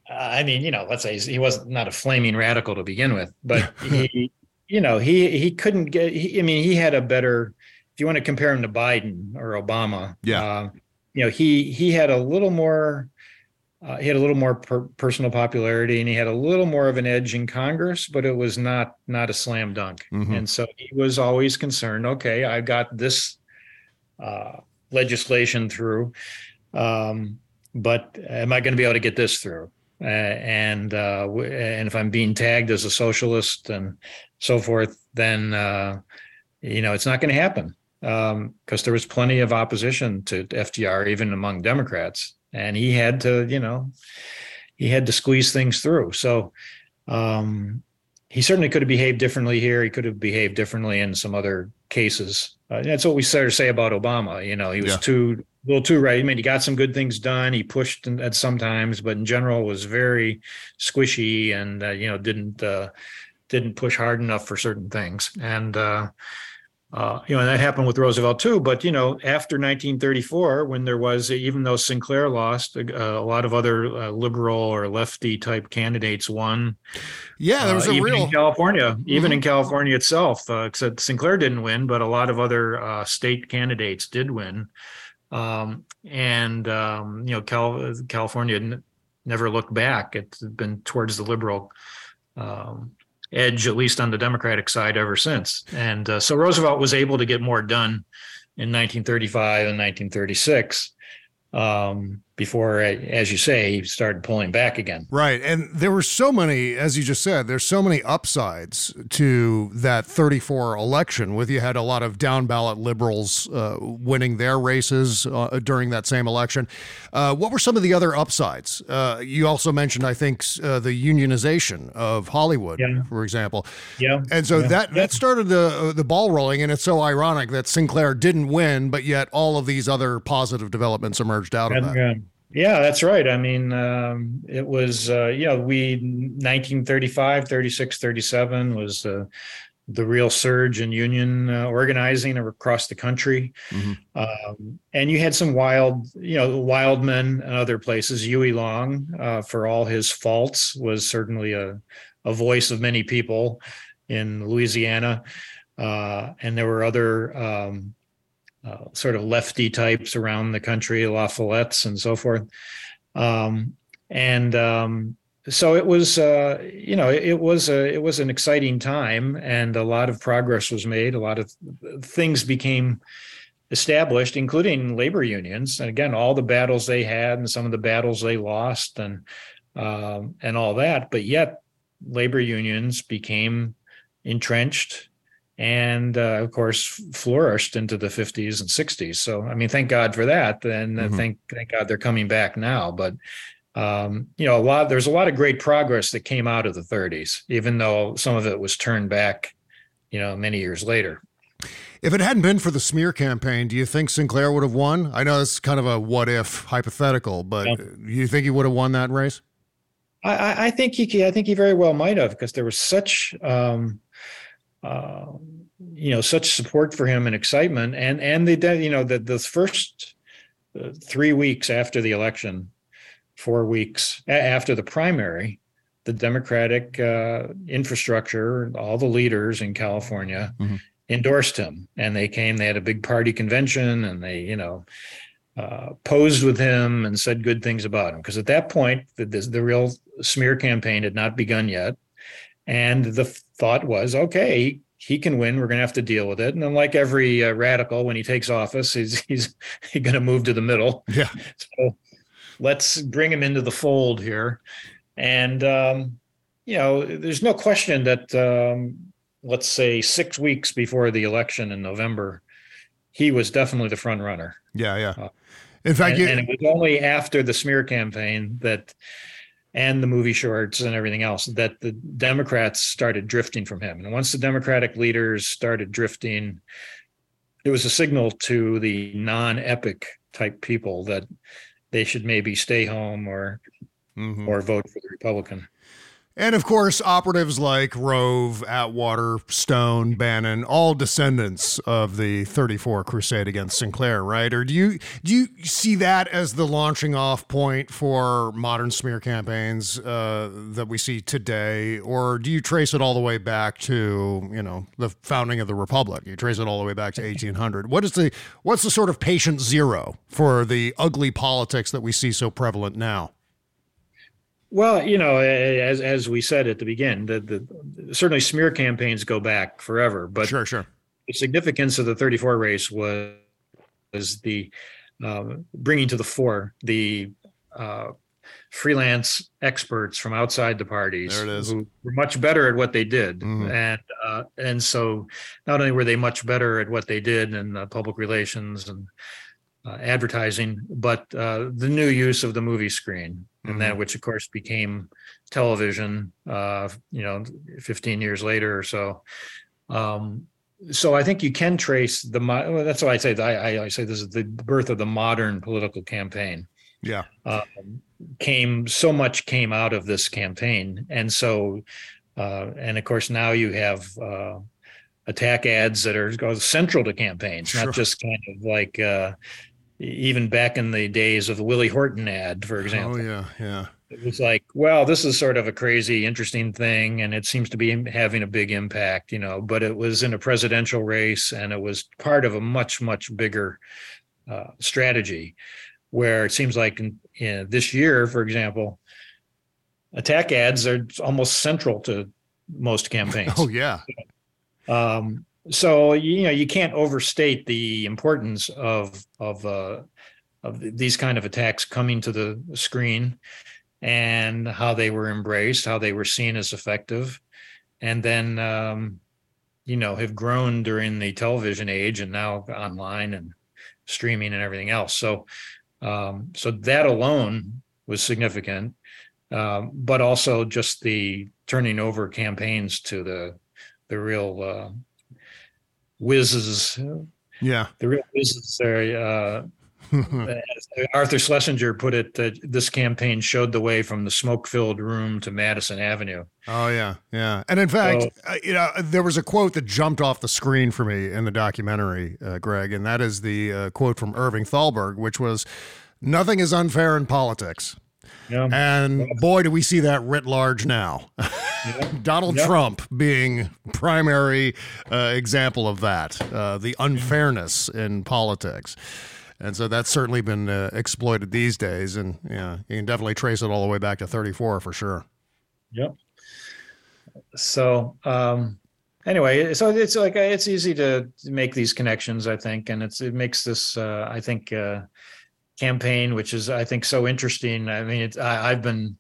I mean, you know, let's say he was not a flaming radical to begin with, but he... You know, he couldn't get, he had a better, if you want to compare him to Biden or Obama, you know, he had a little more, he had a little more personal popularity, and he had a little more of an edge in Congress, but it was not a slam dunk. Mm-hmm. And so he was always concerned, okay, I got this legislation through, but am I going to be able to get this through? And if I'm being tagged as a socialist and so forth, then, you know, it's not going to happen, because there was plenty of opposition to FDR, even among Democrats. And he had to, you know, he had to squeeze things through. So he certainly could have behaved differently here. He could have behaved differently in some other cases. That's what we sort of say about Obama. You know, he was a little too right. I mean, he got some good things done. He pushed at some times, but in general was very squishy and, you know, didn't push hard enough for certain things. And, you know, and that happened with Roosevelt too. But, you know, after 1934, when there was, even though Sinclair lost, a lot of other liberal or lefty type candidates won. Yeah, there was a even in California, even in California itself, except Sinclair didn't win, but a lot of other state candidates did win. You know, California never looked back. It's been towards the liberal edge, at least on the Democratic side, ever since. And so Roosevelt was able to get more done in 1935 and 1936 before, as you say, he started pulling back again. Right. And there were so many, as you just said, there's so many upsides to that 34 election, with you had a lot of down ballot liberals winning their races during that same election. What were some of the other upsides? You also mentioned, I think, the unionization of Hollywood, for example. Yeah. And so that started the ball rolling. And it's so ironic that Sinclair didn't win, but yet all of these other positive developments emerged out of that. Yeah, that's right. I mean, it was, we 1935, 36, 37 was the real surge in union organizing across the country. Mm-hmm. And you had some Wildman and other places. Huey Long, for all his faults, was certainly a voice of many people in Louisiana. And there were other sort of lefty types around the country, La Follettes and so forth. So it was, it was an exciting time, and a lot of progress was made. A lot of things became established, including labor unions. And again, all the battles they had and some of the battles they lost and all that. But yet labor unions became entrenched and, of course, flourished into the 50s and 60s. So, I mean, thank God for that. And thank God they're coming back now. But, there's a lot of great progress that came out of the 30s, even though some of it was turned back, you know, many years later. If it hadn't been for the smear campaign, do you think Sinclair would have won? I know it's kind of a what if hypothetical, but do you think he would have won that race? I think he very well might have, because there was such... such support for him and excitement, and they, you know, that the first 3 weeks after the election, 4 weeks after the primary, the Democratic infrastructure, all the leaders in California endorsed him, and they had a big party convention, and they, you know, posed with him and said good things about him. Because at that point, the real smear campaign had not begun yet. And the thought was, okay, he can win. We're going to have to deal with it. And unlike every radical, when he takes office, he's going to move to the middle. Yeah. So let's bring him into the fold here. And, there's no question that, let's say 6 weeks before the election in November, he was definitely the front runner. Yeah, yeah. In fact, and it was only after the smear campaign that, and the movie shorts and everything else, that the Democrats started drifting from him. And once the Democratic leaders started drifting, it was a signal to the non-epic type people that they should maybe stay home or vote for the Republican. And of course, operatives like Rove, Atwater, Stone, Bannon, all descendants of the 34 crusade against Sinclair, right? Or do you see that as the launching off point for modern smear campaigns that we see today? Or do you trace it all the way back to, the founding of the Republic? You trace it all the way back to 1800. What's the sort of patient zero for the ugly politics that we see so prevalent now? Well, as we said at the beginning, certainly smear campaigns go back forever, but sure. The significance of the 34 race was the bringing to the fore the freelance experts from outside the parties who were much better at what they did. Mm-hmm. And so not only were they much better at what they did in public relations and advertising, but the new use of the movie screen. And that, which of course became television, 15 years later or so. So I think you can trace that's why I say I say this is the birth of the modern political campaign. Yeah, so much came out of this campaign, and so and of course now you have attack ads that are central to campaigns, sure. Not just kind of like. Even back in the days of the Willie Horton ad, for example. Oh, yeah, yeah. It was like, well, this is sort of a crazy, interesting thing, and it seems to be having a big impact, but it was in a presidential race, and it was part of a much, much bigger strategy, where it seems like in this year, for example, attack ads are almost central to most campaigns. Oh, yeah. So, you can't overstate the importance of these kind of attacks coming to the screen and how they were embraced, how they were seen as effective, and then, have grown during the television age and now online and streaming and everything else. So, so that alone was significant, but also just the turning over campaigns to the real... whizzes. Yeah. The real whizzes are, as Arthur Schlesinger put it, that this campaign showed the way from the smoke-filled room to Madison Avenue. Oh, yeah. Yeah. And in fact, there was a quote that jumped off the screen for me in the documentary, Greg, and that is the quote from Irving Thalberg, which was, "Nothing is unfair in politics." Yeah. And boy, do we see that writ large now. Yeah. Donald Trump being primary example of that, the unfairness in politics. And so that's certainly been exploited these days. And yeah, you can definitely trace it all the way back to 34 for sure. Yep. So anyway, so it's like it's easy to make these connections, I think. And it makes this, I think, campaign, which is, I think, so interesting. I mean, I've been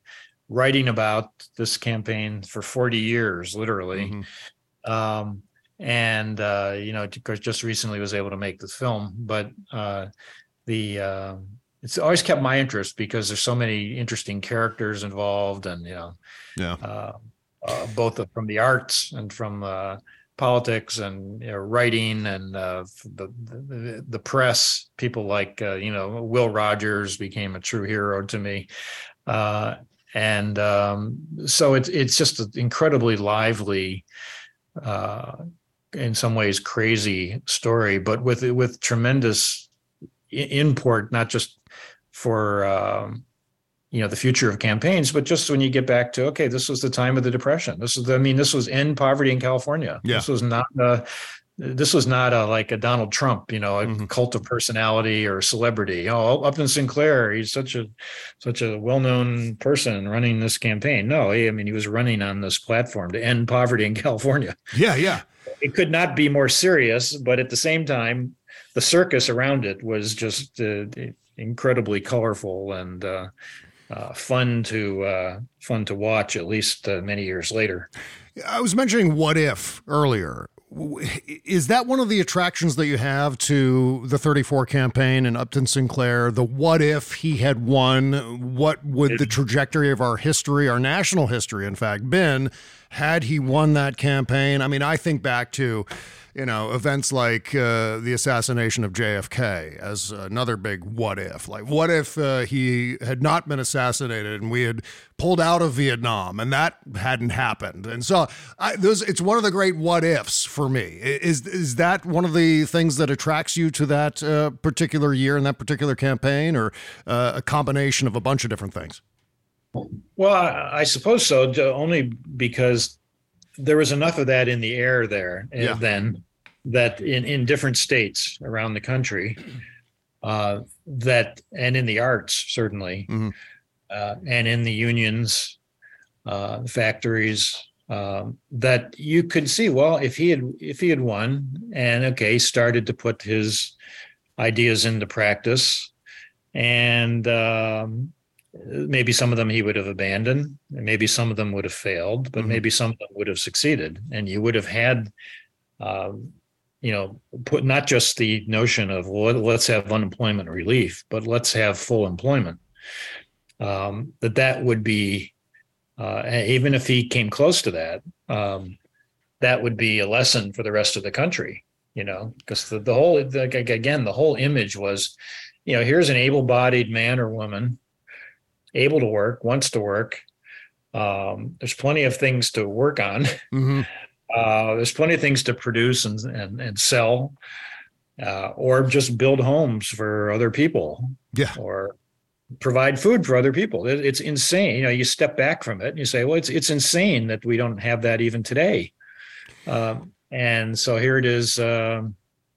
writing about this campaign for 40 years, literally. Mm-hmm. Of course, just recently was able to make the film, but it's always kept my interest because there's so many interesting characters involved and, both from the arts and from politics and writing and the press, people like, Will Rogers became a true hero to me. So it's just an incredibly lively, in some ways crazy story, but with tremendous import, not just for, the future of campaigns, but just when you get back to, okay, this was the time of the Depression. This was end poverty in California. Yeah. This was not This was not like a Donald Trump, you know, a cult of personality or celebrity. Oh, Upton Sinclair, he's such a well-known person running this campaign. No, he was running on this platform to end poverty in California. Yeah, yeah. It could not be more serious, but at the same time, the circus around it was just incredibly colorful and fun to watch, at least many years later. I was mentioning What If earlier. Is that one of the attractions that you have to the 34 campaign and Upton Sinclair? The what if he had won? What would the trajectory of our history, our national history, in fact, been had he won that campaign? I mean, I think back to, you know, events like the assassination of JFK as another big what if. Like, what if he had not been assassinated and we had pulled out of Vietnam and that hadn't happened? And so it's one of the great what ifs for me. Is that one of the things that attracts you to that particular year and that particular campaign, or a combination of a bunch of different things? Well, I suppose so, only because there was enough of that in the air there then. That in different states around the country, and in the arts, certainly, and in the unions, factories, that you could see, well, if he had won and started to put his ideas into practice, and maybe some of them he would have abandoned, and maybe some of them would have failed, but maybe some of them would have succeeded, and you would have had put not just the notion of, well, let's have unemployment relief, but let's have full employment. That would be, even if he came close to that, that would be a lesson for the rest of the country, you know, because the whole image was, you know, here's an able-bodied man or woman, able to work, wants to work. There's plenty of things to work on. There's plenty of things to produce and sell, or just build homes for other people, or provide food for other people. It's insane. You know, you step back from it and you say, well, it's insane that we don't have that even today. And so here it is.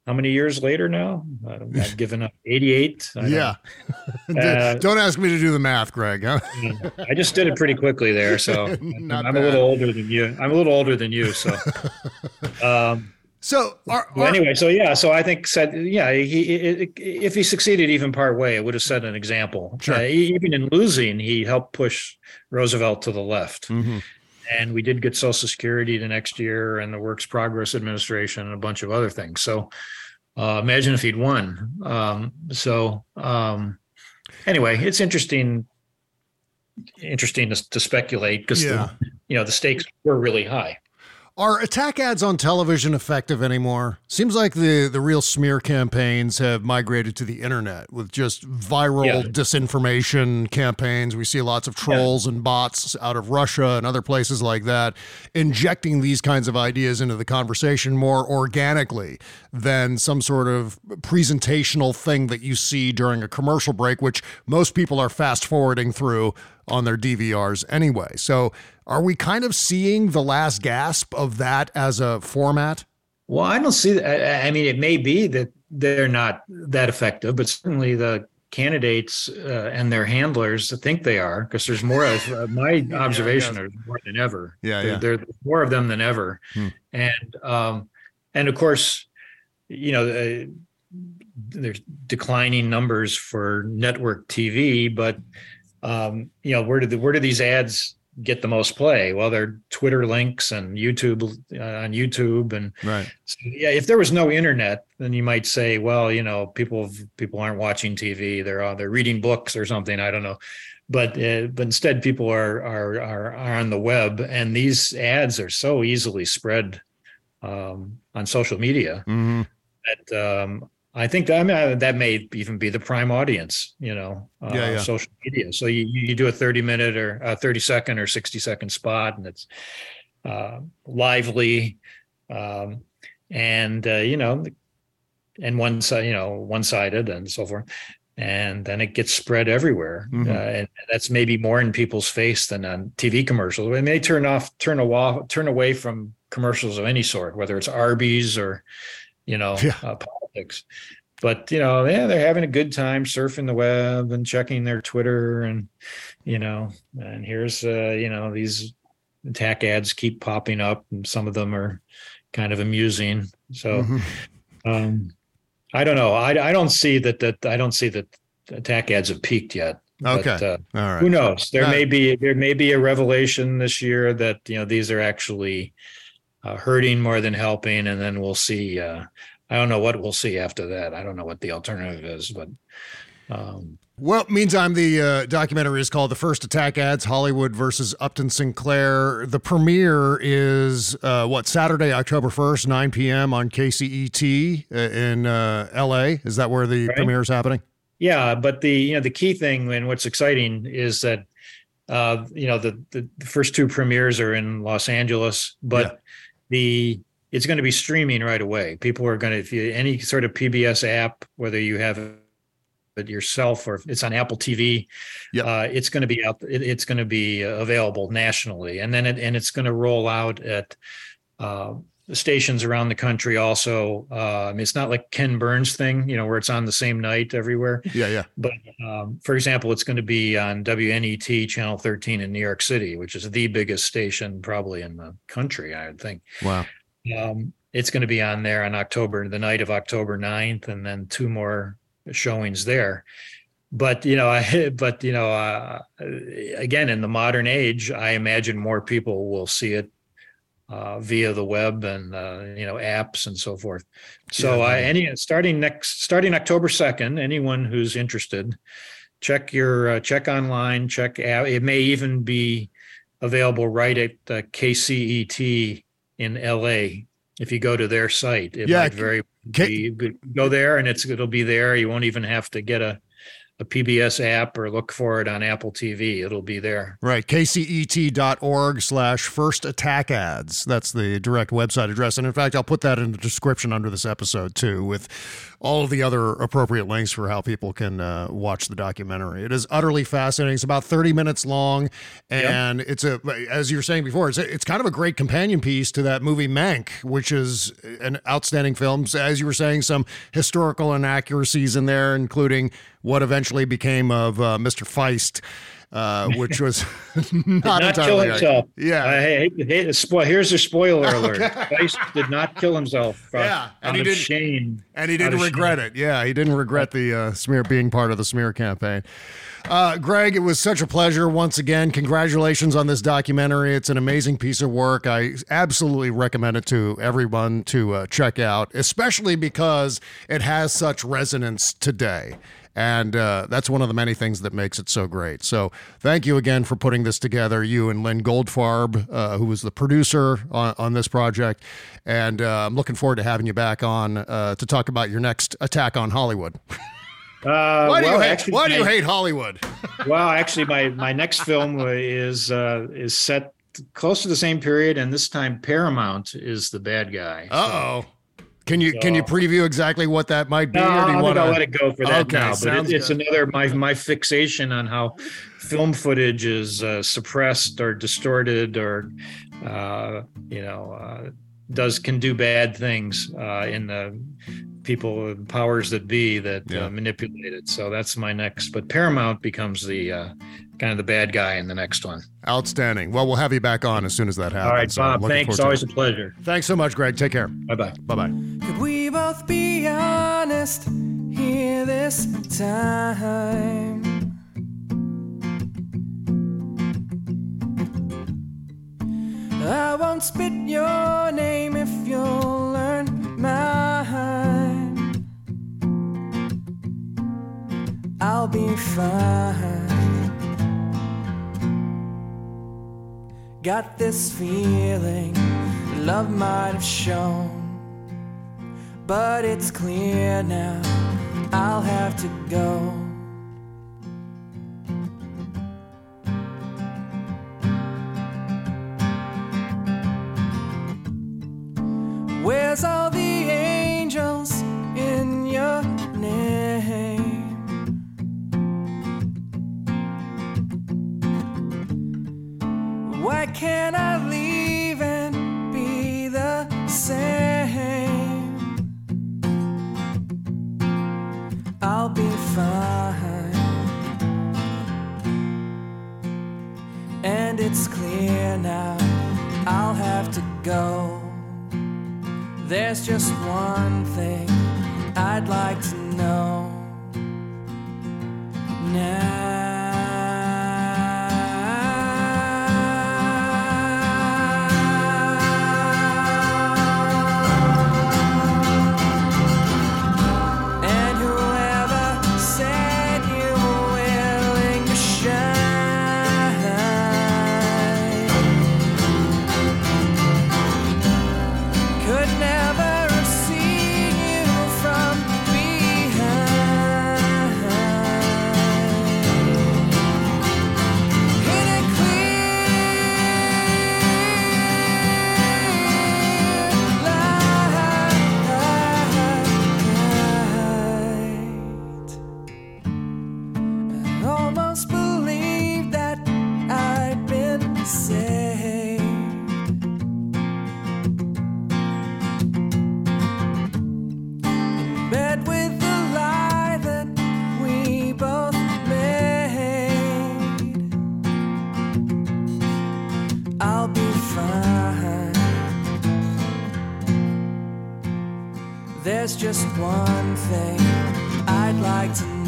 How many years later now? I've given up 88. Don't ask me to do the math, Greg. Huh? I just did it pretty quickly there. So I'm a little older than you. So, I think if he succeeded even part way, it would have set an example. Sure. Even in losing, he helped push Roosevelt to the left. And we did get Social Security the next year and the Works Progress Administration and a bunch of other things. So imagine if he'd won. Anyway, it's interesting to speculate because, the stakes were really high. Are attack ads on television effective anymore? Seems like the real smear campaigns have migrated to the internet with just viral disinformation campaigns. We see lots of trolls and bots out of Russia and other places like that, injecting these kinds of ideas into the conversation more organically than some sort of presentational thing that you see during a commercial break, which most people are fast forwarding through on their DVRs anyway. So are we kind of seeing the last gasp of that as a format? Well, I don't see that. I mean, it may be that they're not that effective, but certainly the candidates and their handlers think they are, because there's more of my observation is more than ever. There's more of them than ever. And of course, you know, there's declining numbers for network TV, but where do these ads get the most play? Well, they're Twitter links and YouTube, and so, if there was no internet, then you might say, well, you know, people aren't watching TV; they're reading books or something. I don't know, but instead, people are on the web, and these ads are so easily spread on social media that. I think that may even be the prime audience, you know, social media. So you do a 30-minute or a 30-second or 60-second spot, and it's lively, and one-sided and so forth, and then it gets spread everywhere, and that's maybe more in people's face than on TV commercials. They turn away from commercials of any sort, whether it's Arby's or, politics. But, they're having a good time surfing the web and checking their Twitter and, and here's, these attack ads keep popping up and some of them are kind of amusing. So I don't know. I don't see that I don't see that attack ads have peaked yet. Okay. But, all right. Who knows? There may be a revelation this year that, these are actually hurting more than helping. And then we'll see, I don't know what we'll see after that. I don't know what the alternative is, but. Meantime, the documentary is called The First Attack Ads, Hollywood versus Upton Sinclair. The premiere is, Saturday, October 1st, 9 p.m. on KCET in L.A. Is that where the premiere is happening? Yeah, but the key thing and what's exciting is that, the first two premieres are in Los Angeles, but it's going to be streaming right away. People are going to, if you any sort of PBS app, whether you have it yourself or if it's on Apple TV, it's going to be out. It's going to be available nationally, and then it's going to roll out at stations around the country. Also, it's not like Ken Burns' thing, where it's on the same night everywhere. Yeah. But for example, it's going to be on WNET Channel 13 in New York City, which is the biggest station probably in the country, I would think. Wow. It's going to be on there on the night of October 9th, and then two more showings there. But, again, in the modern age, I imagine more people will see it via the web and, apps and so forth. So starting October 2nd, anyone who's interested, check check online, check out. It may even be available right at KCET in LA. If you go to their site, it might go there and it'll be there. You won't even have to get a PBS app or look for it on Apple TV. It'll be there. Right. kcet.org/firstattackads. That's the direct website address. And in fact, I'll put that in the description under this episode too, with all of the other appropriate links for how people can watch the documentary. It is utterly fascinating. It's about 30 minutes long. And it's as you were saying before, it's kind of a great companion piece to that movie Mank, which is an outstanding film. As you were saying, some historical inaccuracies in there, including what eventually became of Mr. Feist, which was not entirely kill himself. Right. Yeah. Here's a spoiler alert. Feist did not kill himself. Shame. And he didn't regret it. Yeah, he didn't regret the smear, being part of the smear campaign. Greg, it was such a pleasure once again. Congratulations on this documentary. It's an amazing piece of work. I absolutely recommend it to everyone to check out, especially because it has such resonance today. And that's one of the many things that makes it so great. So thank you again for putting this together, you and Lynn Goldfarb, who was the producer on this project. And I'm looking forward to having you back on to talk about your next attack on Hollywood. Why do you hate Hollywood? Well, actually, my next film is set close to the same period, and this time Paramount is the bad guy. Uh-oh. Can you preview exactly what that might be? No, or do you I'll let it go for that now. But it's another my fixation on how film footage is suppressed or distorted or can do bad things in the people, powers that be, that manipulate it. So that's my next. But Paramount becomes the kind of the bad guy in the next one. Outstanding. Well, we'll have you back on as soon as that happens. All right, Bob, thanks. Always a pleasure. Thanks so much, Greg. Take care. Bye-bye. Bye-bye. Could we both be honest here this time? I won't spit your name if you'll learn mine. I'll be fine. Got this feeling love might have shown, but it's clear now I'll have to go. Where's all the angels in your name? Why can't I leave and be I'll be fine. And it's clear now I'll have to go. There's just one thing I'd like to know now. There's just one thing I'd like to know.